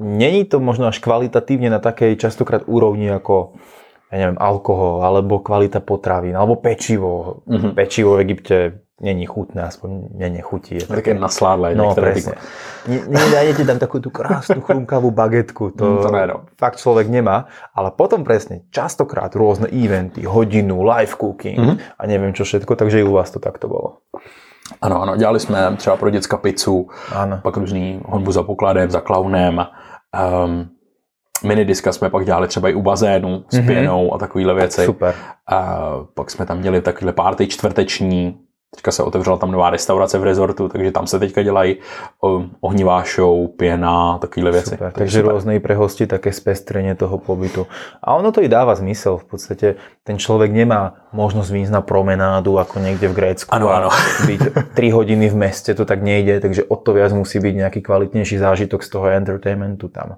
není to možno až kvalitatívne na takej častokrát úrovni ako ja neviem, alkohol, alebo kvalita potravín, alebo pečivo. Mm-hmm. Pečivo v Egypte není chutné, aspoň mne nechutí. Je také nasládlé. No presne. Nedájete tam takú tú krásnu chrumkavú bagetku. To, mm, to nejde. Fakt človek nemá. Ale potom presne častokrát rôzne eventy, hodinu, live cooking mm-hmm. a neviem čo všetko, takže i u vás to takto bolo. Ano, ano, dělali jsme třeba pro děcka pizzu, ano. pak různý honbu za pokladem, za klaunem. Um, minidiska jsme pak dělali třeba i u bazénu s mm-hmm. pěnou a takovýhle věci. Super. Uh, pak jsme tam měli takovýhle párty čtvrteční. Teďka se otevřela tam nová restaurace v rezortu, takže tam se teďka dělají um, ohnivá show, pěna, takovýhle věci. Super, takže různé pro hosti také zpestření toho pobytu. A ono to i dává smysl. V podstatě ten člověk nemá možnost výjít na promenádu jako někde v Grécku. Ano, ano. Být tři hodiny v městě, to tak nejde, takže o to viac musí být nějaký kvalitnější zážitok z toho entertainmentu tam.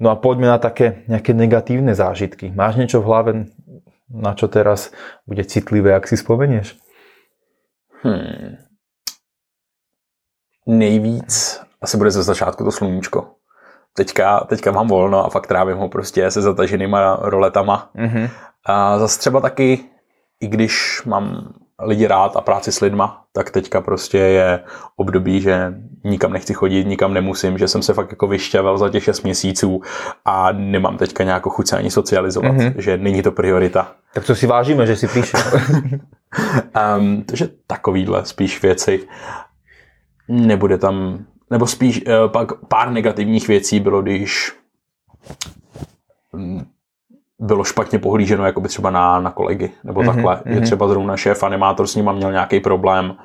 No a pojďme na také nějaké negativní zážitky. Máš něco v hlavě, na čo teraz bude citlivé, jak si vzpomeneš? Hmm. Nejvíc asi bude ze začátku to sluníčko. Teďka, teďka mám volno a fakt trávím ho prostě se zataženýma roletama. Mm-hmm. A zase třeba taky, i když mám lidi rád a práci s lidma, tak teďka prostě je období, že nikam nechci chodit, nikam nemusím, že jsem se fakt jako vyšťavel za těch šest měsíců a nemám teďka nějakou chuť se ani socializovat, mm-hmm. že není to priorita. Tak to si vážíme, že si píšeš. um, takže takovýhle spíš věci nebude tam, nebo spíš uh, pak pár negativních věcí bylo, když um, bylo špatně pohlíženo jakoby třeba na, na kolegy, nebo mm-hmm, takhle, mm-hmm. že třeba zrovna šéf animátor s nima měl nějaký problém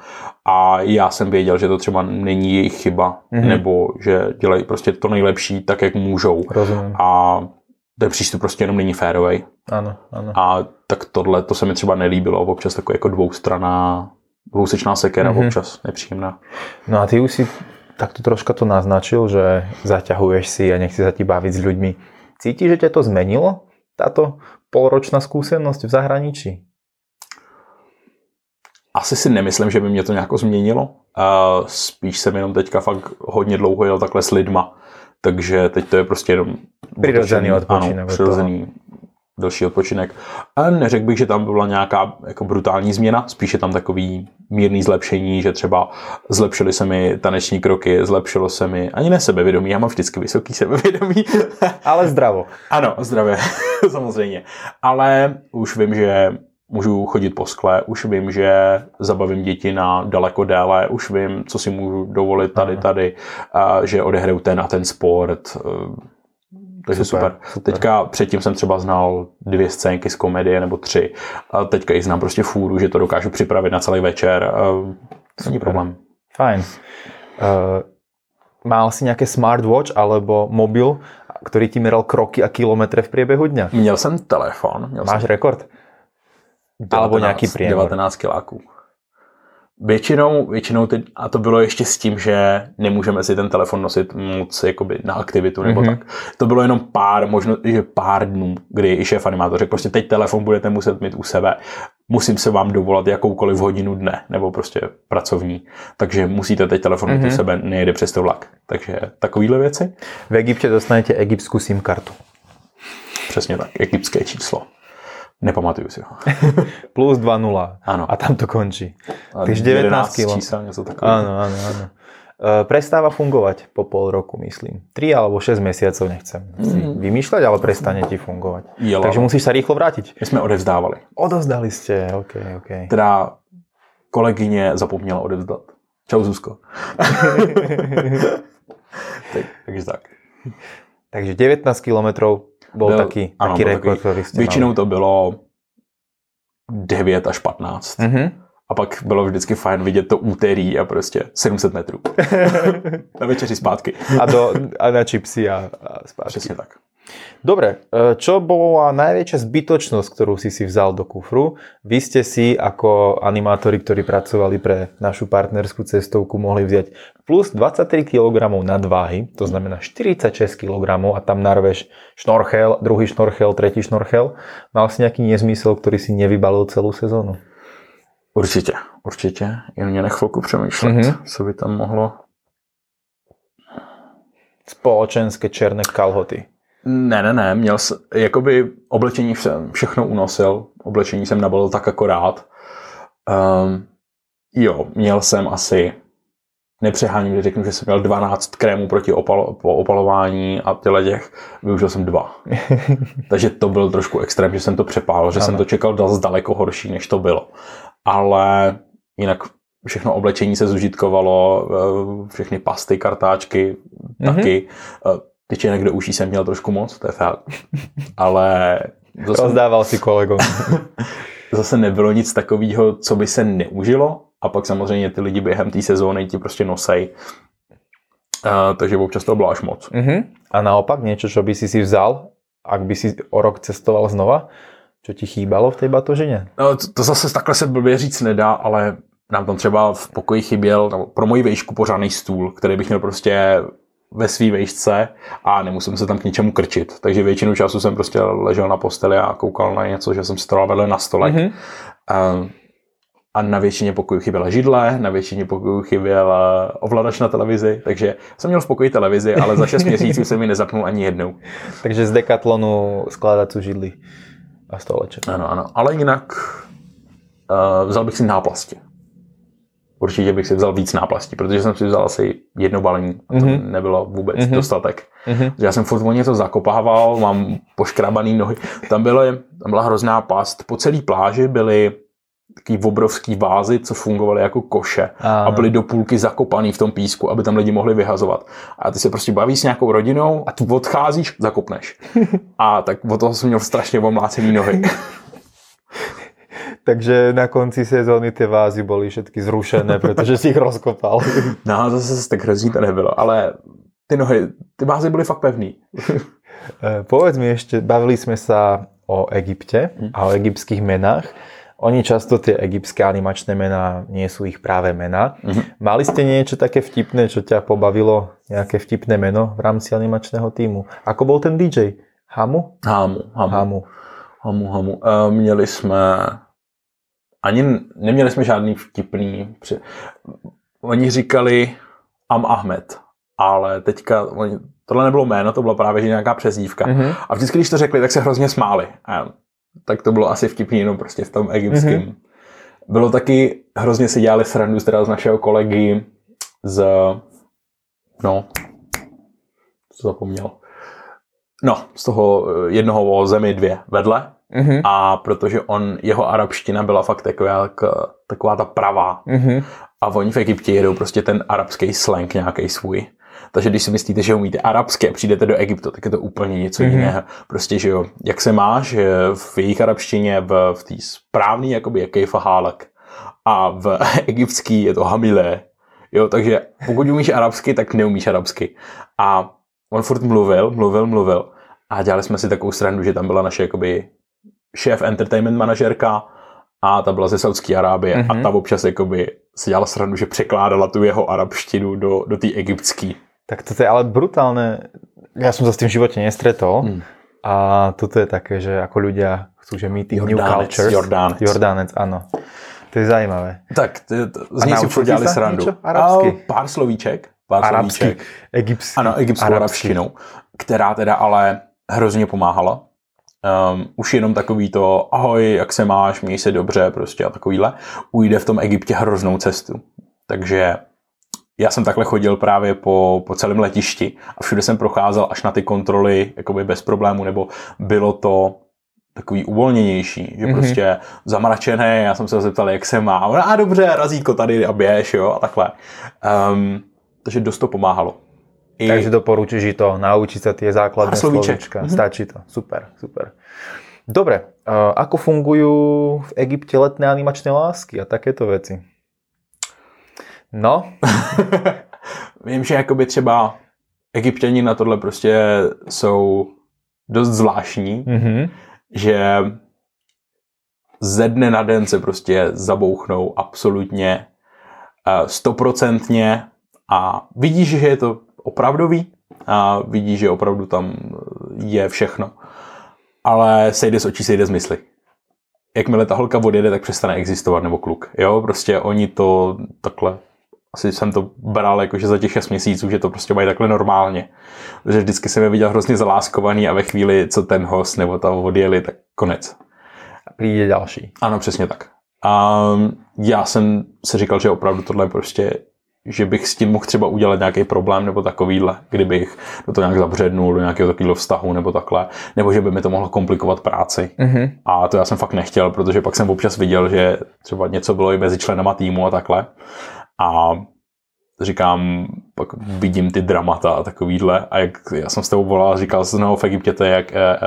a já jsem věděl, že to třeba není jejich chyba, mm-hmm. nebo že dělají prostě to nejlepší tak, jak můžou. Rozumím. A ten přístup prostě jenom není férovej. Ano, ano. A tak tohle, to se mi třeba nelíbilo, občas taková jako dvoustraná, dvousečná sekera, mm-hmm. občas nepříjemná. No a ty už si takto troška to naznačil, že zaťahuješ si a nechci sa ti bavit s ľuďmi. Cítíš, že tě to zmenilo? Táto polročná zkušenost v zahraničí? Asi si nemyslím, že by mě to nějako změnilo. Spíš jsem jenom teďka fakt hodně dlouho jel takhle s lidma. Takže teď to je prostě jenom přirozený odpočinek. Ano, přirozený další odpočinek. A neřekl bych, že tam byla nějaká jako brutální změna. Spíš je tam takový mírný zlepšení, že třeba zlepšily se mi taneční kroky, zlepšilo se mi ani ne sebevědomí, já mám vždycky vysoký sebevědomí. Ale zdravo. Ano, zdravě, samozřejmě. Ale už vím, že můžu chodit po skle, už vím, že zabavím děti na daleko déle, už vím, co si můžu dovolit tady, tady, a že odehraju ten a ten sport. takže super, super. super. Teďka předtím jsem třeba znal dvě scénky z komedie nebo tři. A teďka i znám prostě fůru, že to dokážu připravit na celý večer. To není problém. Fajn. Uh, Mal si nějaké smartwatch alebo mobil, který ti měral kroky a kilometry v průběhu dňa? Měl jsem telefon. Měl Máš jsem... rekord? Alebo nějaký průměr? devatenáct kiláků. Většinou, většinou ty, a to bylo ještě s tím, že nemůžeme si ten telefon nosit moc jakoby na aktivitu nebo mm-hmm. tak. To bylo jenom pár, možná že pár dnů, kdy i šéf animátor řekl, prostě teď telefon budete muset mít u sebe. Musím se vám dovolat jakoukoliv hodinu dne, nebo prostě pracovní. Takže musíte teď telefon mít mm-hmm. u sebe, nejede přes to vlak. Takže takovýhle věci. V Egyptě dostanete egyptskou SIM kartu. Přesně tak, egyptské číslo. Nepamatuju si ho. Plus dva nula. Ano. A tam to končí. Takže devätnásť kilo. Čísel, něco takové. Áno, áno, áno. Prestáva fungovať po pol roku, myslím. tri alebo šesť mesiacov, nechcem si vymýšľať, ale prestane ti fungovať. Jela. Takže musíš sa rýchlo vrátiť. My sme odevzdávali. Odovzdali ste, OK, OK. Teda kolegyně zapomněla odevzdat. Čau, Zuzko. tak, takže tak. Takže devätnásť kilometrov. Byl, byl taky, ano, taky byl rekord, který jste většinou mali. To bylo devět až patnáct. Mm-hmm. A pak bylo vždycky fajn vidět to úterý a prostě sedm set metrů. Na večeři zpátky. a, do, a na chipsy a, a zpátky. Přesně tak. Dobre, čo bola najväčšia zbytočnosť, ktorú si si vzal do kufru? Vy ste si ako animátori, ktorí pracovali pre našu partnerskú cestovku, mohli vziať plus dvadsaťtri kilogramov nadváhy, to znamená štyridsaťšesť kilogramov a tam narveš šnorchel, druhý šnorchel, tretí šnorchel. Mal si nejaký nezmysel, ktorý si nevybalil celú sezónu? Určite, určite. Jen mě na chvilku přemýšlet, mm-hmm. co by tam mohlo... Spoločenské černé kalhoty. Ne, ne, ne, měl jsem, jakoby oblečení jsem všechno unosil, oblečení jsem nabalil tak akorát. Um, jo, měl jsem asi, nepřeháním, když řeknu, že jsem měl dvanáct krémů proti opalo, po opalování a tyhle těch, využil jsem dva. Takže to byl trošku extrém, že jsem to přepálil, že ano. jsem to čekal dost daleko horší, než to bylo. Ale jinak všechno oblečení se zužitkovalo, všechny pasty, kartáčky, taky. Mm-hmm. Tyčenek do uší jsem měl trošku moc, to je fakt. Ale... Zase... Rozdával si kolegom. Zase nebylo nic takového, co by se neužilo. A pak samozřejmě ty lidi během té sezóny ti prostě nosej. Uh, takže občas to bylo až moc. Uh-huh. A naopak něco, co by si si vzal, ak by si o rok cestoval znova? Co ti chýbalo v té batožině? No, to, to zase takhle se blbě říct nedá, ale nám tam třeba v pokoji chyběl pro moji vejšku pořádný stůl, který bych měl prostě... ve svý vejšce a nemusím se tam k ničemu krčit. Takže většinu času jsem prostě ležel na posteli a koukal na něco, že jsem strolal vedle na stolek. Mm-hmm. A, a na většině pokojů chyběla židle, na většině pokojů chyběl ovladač na televizi, takže jsem měl v pokoji televizi, ale za šest měsíců jsem ji nezapnul ani jednou. Takže z Decathlonu skládat židli a stoleček. Ano, ano. Ale jinak uh, vzal bych si náplasti. Určitě bych si vzal víc náplastí, protože jsem si vzal asi jedno balení a to mm-hmm. nebylo vůbec mm-hmm. dostatek. Mm-hmm. Já jsem furt o něco zakopával, mám poškrabaný nohy. Tam, bylo, tam byla hrozná past. Po celé pláži byly takový obrovský vázy, co fungovaly jako koše a byly do půlky zakopaný v tom písku, aby tam lidi mohli vyhazovat. A ty se prostě bavíš s nějakou rodinou a tu odcházíš, zakopneš. A tak od toho jsem měl strašně omlácený nohy. Takže na konci sezóny ty vázy byly všetky zrušené, protože si jich rozkopal. No, zase tak hrozný to nebylo, ale ty nohy, ty vázy byly fakt pevný. Povedz mi ještě, bavili jsme se o Egyptě a o egyptských menách. Oni často ty egyptské animačné mená nie sú ich práve mená. Mm-hmm. Mali ste niečo také vtipné, čo ťa pobavilo? Nějaké vtipné meno v rámci animačného týmu? Ako bol ten dý džej? Hamu? Hamu. Hamu, Hamu. Hamu, Hamu. Uh, měli jsme... Ani neměli jsme žádný vtipný. Oni říkali Am Ahmed, ale teďka oni, tohle nebylo jméno, to byla právě nějaká přezdívka. Mm-hmm. A vždycky, když to řekli, tak se hrozně smáli. A tak to bylo asi vtipný jenom prostě v tom egyptském. Mm-hmm. Bylo taky, hrozně si dělali srandu teda z našeho kolegy z, no, co zapomněl. No, z toho jednoho o zemi dvě vedle. Uhum. A protože on, jeho arabština byla fakt taková, taková ta pravá. Uhum. A oni v Egyptě jedou prostě ten arabský slang nějaký svůj. Takže když si myslíte, že umíte arabské a přijdete do Egypta, tak je to úplně něco mm-hmm. jiného. Prostě, že jo, jak se máš v jejich arabštině, v, v té správný, jakoby, jaký fahálek. A v egyptský je to hamilé. Jo, takže pokud umíš arabsky, tak neumíš arabsky. A on furt mluvil, mluvil, mluvil. A dělali jsme si takovou srandu, že tam byla naše jakoby šéf entertainment manažerka a ta byla ze Saudské Arábie mm-hmm. a ta občas jakoby si dělala srandu, že překládala tu jeho arabštinu do, do té egyptský. Tak to je ale brutálne. Ja som sa s tým v živote nestretol mm. a toto je také, že ako ľudia chcú, že meet new cultures. Jordánec. Jordánec, áno. To je zajímavé. Tak, to, to, z nich si furt dělali srandu. Arabsky. Pár slovíček. Pár arabsky. Egyptský. Ano, egyptskou arabštinou, která teda ale hrozně pomáhala. Um, už jenom takový to ahoj, jak se máš, měj se dobře, prostě a takovýhle. Ujde v tom Egyptě hroznou cestu. Takže já jsem takhle chodil právě po, po celém letišti a všude jsem procházel až na ty kontroly jakoby bez problému, nebo bylo to takový uvolněnější, že mm-hmm. prostě zamračené, já jsem se zeptal, jak se má, a ah, dobře, razítko tady a běž, jo, a takhle. Um, takže dost to pomáhalo. I... Takže doporučíš i to, naučit se ty základné slovíčka, mm-hmm. stačí to, super, super. Dobre, uh, ako fungujú v Egypte letné animačné lásky a takéto veci? No. Vím, že jakoby třeba Egypťani na tohle prostě jsou dost zvláštní, mm-hmm. že ze dne na den se prostě zabouchnou absolutně stoprocentně a vidíš, že je to opravdový a vidíš, že opravdu tam je všechno. Ale sejde z očí, sejde z mysli. Jakmile ta holka odjede, tak přestane existovat, nebo kluk. Jo, prostě oni to takhle asi jsem to bral jakože za těch šest měsíců, že to prostě mají takhle normálně. Protože vždycky jsem je viděl hrozně zaláskovaný a ve chvíli, co ten host nebo ta odjeli, tak konec. A přijde další. Ano, přesně tak. A já jsem si říkal, že opravdu tohle prostě, že bych s tím mohl třeba udělat nějaký problém nebo takovýhle, kdybych do toho nějak zabřednul, do nějakého takového vztahu nebo takhle, nebo že by mi to mohlo komplikovat práci. Mm-hmm. A to já jsem fakt nechtěl, protože pak jsem občas viděl, že třeba něco bylo i mezi členama týmu a takhle. A říkám, pak vidím ty dramata a takovýhle. A jak já jsem s tebou volal a říkal, no v Egyptě to je jak e, e,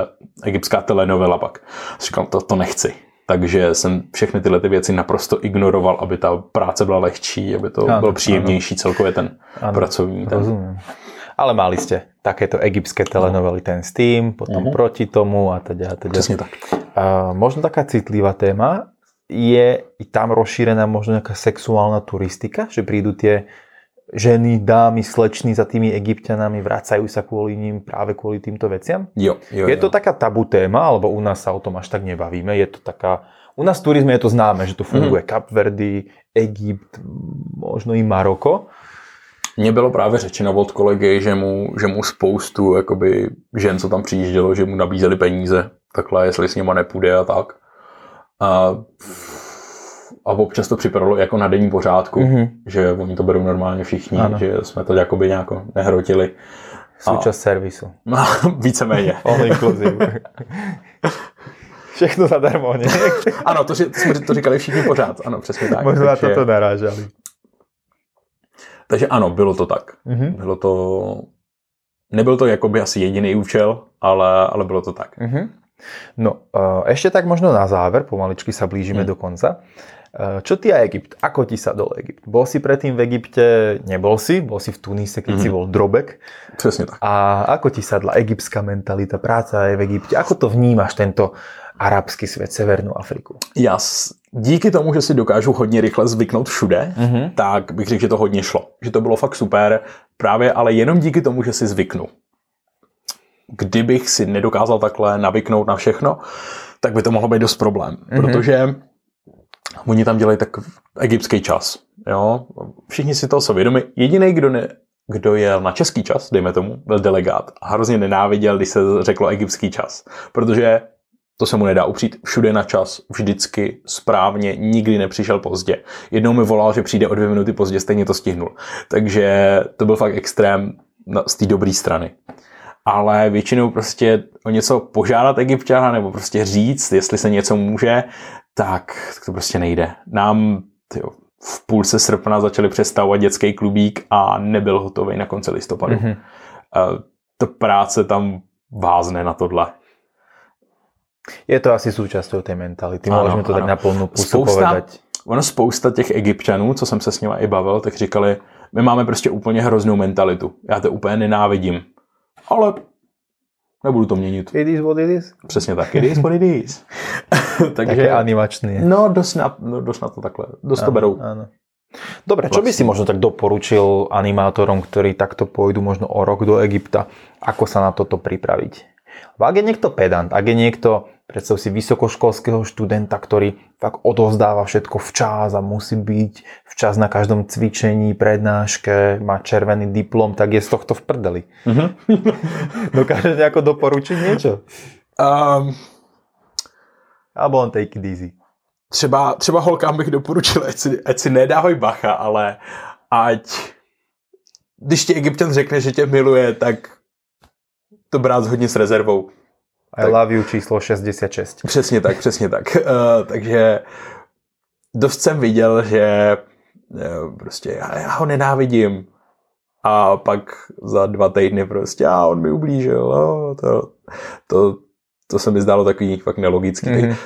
egyptská telenovela pak. A říkám, to, to nechci. Takže jsem všechny tyhle ty věci naprosto ignoroval, aby ta práce byla lehčí, aby to ano, bylo příjemnější ano. celkově ten ano, pracovní. Ten... Rozumím. Ale mali jste takéto egyptské telenovely, ten s tým, potom uh-huh. proti tomu a teda. Přesně tak. Uh, možno taká citlivá téma. Je i tam rozšírená možno nějaká sexuální turistika, že prídu tie ženy, dámy, slečny za tými Egypťanami, vracajú sa kvôli ním, práve kvôli týmto veciam? Jo, jo, je to jo. Taká tabu téma, alebo u nás sa o tom až tak nebavíme, je to taká, u nás v turizme je to známe, že to funguje mm. Kapverdy, Egypt, možno i Maroko. Mně bylo právě řečeno od kolegy, že mu, že mu spoustu jakoby, žen, co tam přijíždělo, že mu nabízeli peníze, takhle, jestli s nima nepůjde a tak. A, a občas to připadalo jako na denní pořádku, mm-hmm. že oni to berou normálně všichni, ano. že jsme to jakoby nějak nehrotili. Součást servisu. No, víceméně. All inclusive. Všechno zadarmo. Ano, to, to jsme to říkali všichni pořád. Ano, přesně tak. Možná takže... toto narážali. Takže ano, bylo to tak. Mm-hmm. Bylo to... Nebyl to jakoby asi jediný účel, ale, ale bylo to tak. Mm-hmm. No, ešte tak možno na záver, pomaličky sa blížime hmm. do konca. Čo ty a Egypt? Ako ti sa dol Egypt? Bol si predtým v Egypte, nebol si, bol si v Tunise, keď hmm. si bol drobek. Presne tak. A ako ti sadla egyptská mentalita, práca aj v Egypte? Ako to vnímaš tento arabský svět, Severnou Afriku? Já díky tomu, že si dokážu hodně rychle zvyknout všude, mm-hmm. tak bych řekl, že to hodně šlo. Že to bylo fakt super, právě ale jenom díky tomu, že si zvyknu. Kdybych si nedokázal takhle navyknout na všechno, tak by to mohlo být dost problém, mm-hmm. protože oni tam dělají tak egyptský čas. Jo? Všichni si toho jsou vědomi. Jediný, kdo ne... kdo jel na český čas, dejme tomu, byl delegát a hrozně nenáviděl, když se řeklo egyptský čas, protože to se mu nedá upřít. Všude na čas, vždycky, správně, nikdy nepřišel pozdě. Jednou mi volal, že přijde o dvě minuty pozdě, stejně to stihnul. Takže to byl fakt extrém z té dobré strany. Ale většinou prostě o něco požádat Egypťana nebo prostě říct, jestli se něco může, tak, tak to prostě nejde. Nám, tyjo, v půlce srpna začali přestavovat dětský klubík a nebyl hotový na konci listopadu. Mm-hmm. Ta práce tam vázne na tohle. Je to asi součástí té mentality, ano, můžeme to ano. tak na plnou pusu spousta, povedať. Ono spousta těch Egypťanů, co jsem se s nimi i bavil, tak říkali, my máme prostě úplně hroznou mentalitu. Já to úplně nenávidím. Ale nebudu to měnit. It is what it is. Přesně tak. It is what it is. Takže také animačný. No, dost na, no, dost na to takhle. Dost ano, to berou. Ano. Dobre, čo by si možno tak doporučil animátorom, ktorí takto pôjdu možno o rok do Egypta, ako sa na toto pripraviť? Ak je niekto pedant, ak je niekto, predstav si vysokoškolského študenta, ktorý fakt odovzdáva všetko včas a musí byť včas na každom cvičení, prednáške, má červený diplom, tak je z tohto v prdeli. Uh-huh. Dokážeš nejako doporučiť niečo? Um... Alebo on take it easy. Třeba, třeba holkám bych doporučil, ať si, ať si nedávaj bacha, ale ať, když ti Egypťan řekne, že tě miluje, tak to brát hodně s rezervou. I tak. Love you číslo šedesát šest. Přesně tak, přesně tak. Uh, takže dost jsem viděl, že jo, prostě já, já ho nenávidím a pak za dva týdny prostě a on mi ublížil. No, to, to, to se mi zdálo takový fakt nelogický. Mm-hmm.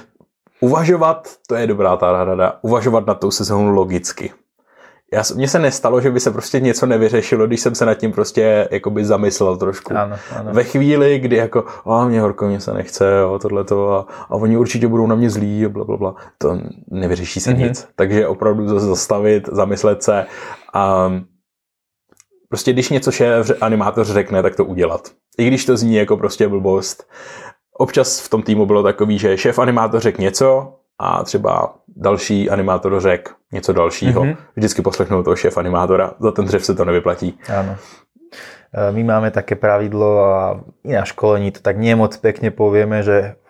Uvažovat, to je dobrá ta rada, uvažovat nad tou sezónu logicky. Já, mně se nestalo, že by se prostě něco nevyřešilo, když jsem se nad tím prostě jakoby zamyslel trošku. Ano, ano. Ve chvíli, kdy jako, a mě horko, mě se nechce, jo, tohleto, a, a oni určitě budou na mě zlí, blablabla, to nevyřeší se mm-hmm. nic. Takže opravdu zase zastavit, zamyslet se a prostě když něco šéf animátor řekne, tak to udělat. I když to zní jako prostě blbost. Občas v tom týmu bylo takový, že šéf animátor řekl něco a třeba další animátor řekl něco dalšího. Mm-hmm. Vždycky poslechnou toho šéf animátora, za ten dřev se to nevyplatí. Áno. My máme také pravidlo a i na školení to tak nie moc pekne povieme, že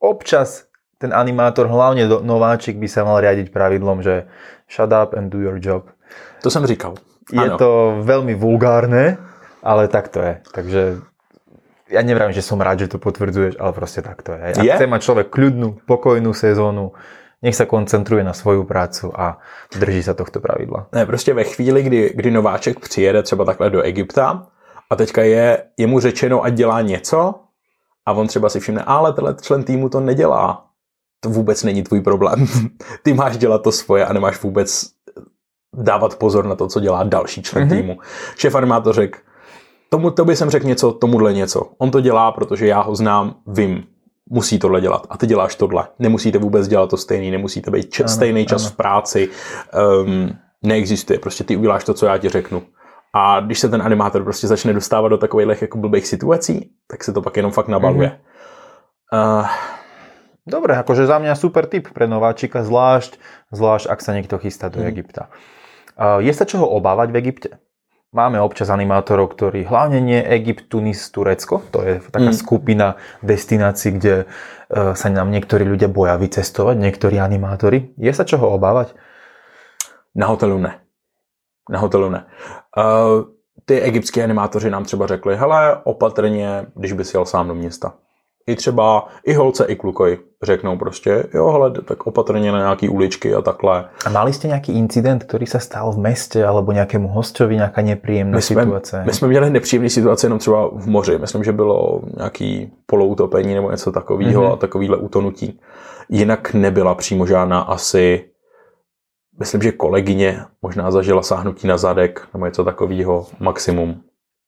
občas ten animátor, hlavne nováčik, by sa mal riadiť pravidlom, že shut up and do your job. To som říkal. Je ano. To veľmi vulgárne, ale tak to je. Takže... Ja nevravím, že som rád, že to potvrdzuješ, ale proste tak to je. Ak chce mať človek kľudnú, pokojnú sezónu, nech sa koncentruje na svoju prácu a drží sa tohto pravidla. Ne, prostě ve chvíli, kdy, kdy nováček přijede třeba takhle do Egypta a teďka je, je mu řečeno, ať dělá něco a on třeba si všimne, ale tenhle člen týmu to nedělá. To vůbec není tvůj problém. Ty máš dělat to svoje a nemáš vůbec dávat pozor na to, co dělá další člen mm-hmm. týmu. Šéf animátor řekl, Tomu, tobě jsem řekl něco, tomuhle něco. On to dělá, protože já ho znám, vím. Musí tohle dělat. A ty děláš tohle. Nemusíte vůbec dělat to stejný, nemusíte být če- ano, stejný čas ano. v práci. Um, neexistuje. Prostě ty uděláš to, co já ti řeknu. A když se ten animátor prostě začne dostávat do takových jako blbých situací, tak se to pak jenom fakt nabaluje. Mm-hmm. Uh... Dobre, akože za mňa super tip pre nováčika, zvlášť, zvlášť ak sa niekto chystá do mm. Egypta. Uh, je sa čoho obávať v Egypte? Máme občas animátorov, ktorí hlavne nie Egypt, Tunis, Turecko. To je taká mm. skupina destinácií, kde sa nám niektorí ľudia boja vycestovať, niektorí animátori. Je sa čoho obávať? Na hotelu ne. Na hotelu ne. Uh, ty egyptskí animátoři nám třeba řekli, hele, opatrně, když bys jel sám do města. I třeba i holce, i klukoj řeknou prostě, jo, hele, tak opatrně na nějaký uličky a takhle. A mali jste nějaký incident, který se stal v městě, alebo nějakému hostovi, nějaká nepříjemná my jsme, situace? My jsme měli nepříjemné situace jenom třeba v moři. Myslím, že bylo nějaký poloutopení nebo něco takového mm-hmm. a takovýhle utonutí. Jinak nebyla přímo žádná asi, myslím, že kolegyně možná zažila sáhnutí na zadek nebo něco takového maximum.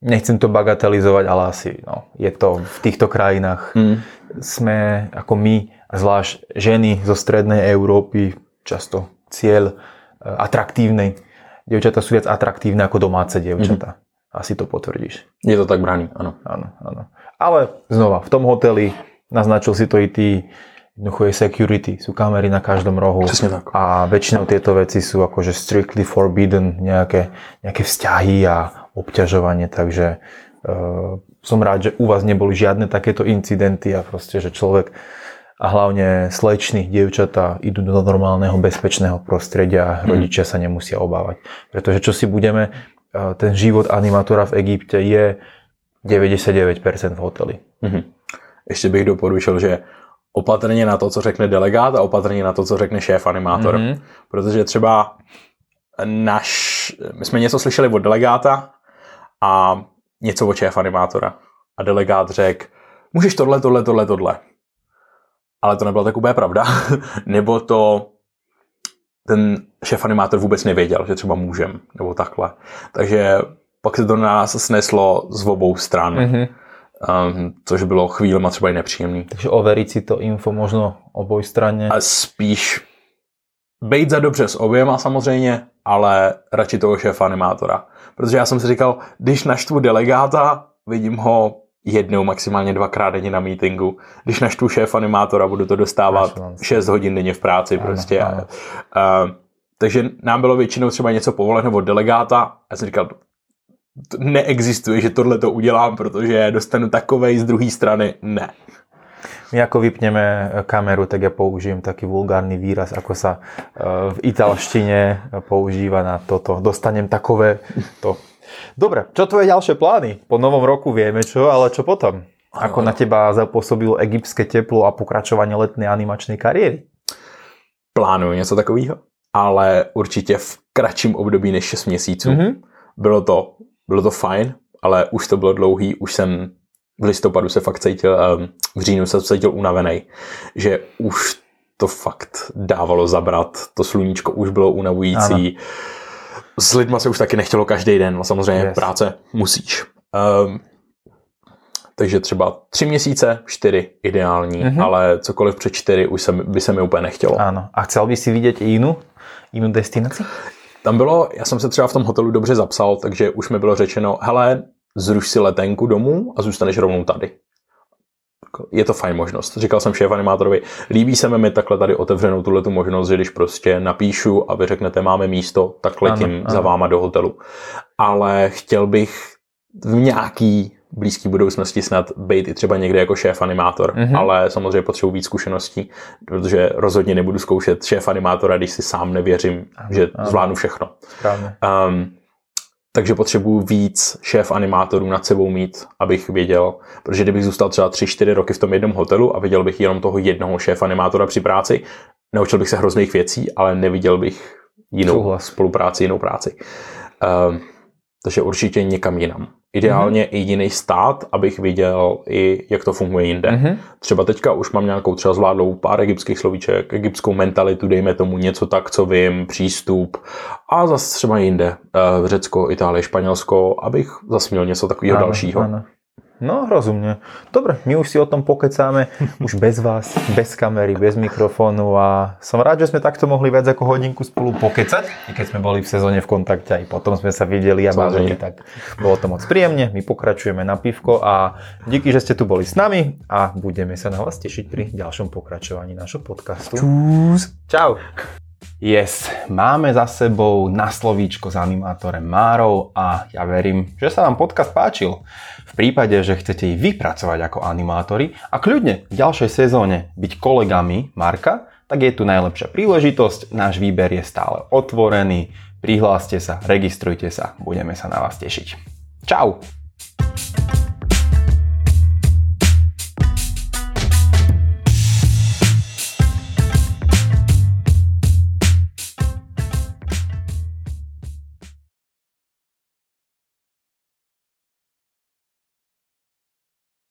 Nechcem to bagatelizovať, ale asi no, je to v týchto krajinách. Mm. Sme ako my, zvlášť ženy zo strednej Európy, často cieľ atraktívnej. Dievčatá sú viac atraktívne ako domáce dievčatá. Mm. Asi to potvrdíš. Je to tak braný, áno. Áno, áno. Ale znova, v tom hoteli naznačil si to i ty, jednoducho je security, sú kamery na každom rohu. Přesne tak. A väčšinou tieto veci sú akože strictly forbidden, nejaké, nejaké vzťahy a obťažovanie, takže uh, som rád, že u vás neboli žiadne takéto incidenty a proste, že človek a hlavne slečný, dievčatá idú do normálneho, bezpečného prostredia a rodičia sa nemusia obávať. Pretože čo si budeme, uh, ten život animátora v Egypte je deväťdesiatdeväť percent v hoteli. Mm-hmm. Ešte bych doporučil, že opatrně na to, co řekne delegát a opatrně na to, co řekne šéf animátor. Mm-hmm. Protože třeba naš, my jsme něco slyšeli od delegáta a něco od šéf animátora. A delegát řekl, můžeš tohle, tohle, tohle, tohle. Ale to nebyla tak úplně pravda. Nebo to ten šéf animátor vůbec nevěděl, že třeba můžem. Nebo takhle. Takže pak se to na nás sneslo z obou stran. Mm-hmm. Um, což bylo chvílema třeba i nepříjemný. Takže overit si to info možno oboj straně. A spíš bejt za dobře s oběma samozřejmě, ale radši toho šéfa animátora. Protože já jsem si říkal, když naštvu delegáta, vidím ho jednou, maximálně dvakrát denně na meetingu. Když naštvu šéfa animátora, budu to dostávat šest hodin denně v práci. Ano, prostě. Ano. Uh, takže nám bylo většinou třeba něco povoleno od delegáta. Já jsem říkal, neexistuje, že tohle to udělám, protože dostanu takovej z druhé strany. Ne. My ako vypneme kameru, tak ja použijem taký vulgárny výraz, ako sa v italštine používa na toto. Dostanem takové to. Dobre, čo tvoje ďalšie plány? Po novom roku vieme čo, ale čo potom? Ako na teba zapôsobilo egyptské teplo a pokračovanie letnej animačnej kariéry? Plánuju něco takového, ale určitě v kratším období než šest měsíců. Mm-hmm. Bylo to Bylo to fajn, ale už to bylo dlouhý, už jsem v listopadu se fakt cítil, v říjnu se cítil unavený, že už to fakt dávalo zabrat, to sluníčko už bylo unavující. Ano. S lidma se už taky nechtělo každý den, samozřejmě yes. Práce musíš. Um, takže třeba tři měsíce, čtyři ideální, mm-hmm. ale cokoliv před čtyři už se, by se mi úplně nechtělo. Ano. A chcel by si vidět i jinou, jinou destinaci? Tam bylo, já jsem se třeba v tom hotelu dobře zapsal, takže už mi bylo řečeno, hele, zruš si letenku domů a zůstaneš rovnou tady. Je to fajn možnost. Říkal jsem šéf animátorovi, líbí se mi takhle tady otevřenou tuhletu možnost, že když prostě napíšu a vy řeknete, máme místo, tak letím ano, ano. za váma do hotelu. Ale chtěl bych v nějaký blízký budoucnosti snad být i třeba někde jako šéf animátor, mm-hmm. ale samozřejmě potřebuji víc zkušeností, protože rozhodně nebudu zkoušet šéf animátora, když si sám nevěřím, ano, že ano. zvládnu všechno. Um, takže potřebuji víc šéf animátorů nad sebou mít, abych věděl, protože kdybych zůstal třeba tři čtyři roky v tom jednom hotelu a viděl bych jenom toho jednoho šéf animátora při práci, naučil bych se hrozných věcí, ale neviděl bych jinou Souhlas. spolupráci, jinou práci. Um, takže určitě někam jinam. Ideálně mm-hmm. i jiný stát, abych viděl i, jak to funguje jinde. Mm-hmm. Třeba teďka už mám nějakou třeba zvládlou pár egyptských slovíček, egyptskou mentalitu, dejme tomu něco tak, co vím, přístup a zase třeba jinde. V Řecko, Itálie, Španělsko, abych zase měl něco takového ano, dalšího. Ano. No, rozumne. Dobre, my už si o tom pokecáme, už bez vás, bez kamery, bez mikrofónu a som rád, že sme takto mohli viac ako hodinku spolu pokecať, i keď sme boli v sezóne v kontakte, aj potom sme sa videli a bavili, tak bolo to moc príjemne, my pokračujeme na pivko a díky, že ste tu boli s nami a budeme sa na vás tešiť pri ďalšom pokračovaní nášho podcastu. Čus. Čau. Yes, máme za sebou na slovíčko s animátorem Márou a ja verím, že sa vám podcast páčil. V prípade, že chcete ich vypracovať ako animátori a kľudne v ďalšej sezóne byť kolegami Marka, tak je tu najlepšia príležitosť. Náš výber je stále otvorený. Prihláste sa, registrujte sa. Budeme sa na vás tešiť. Čau!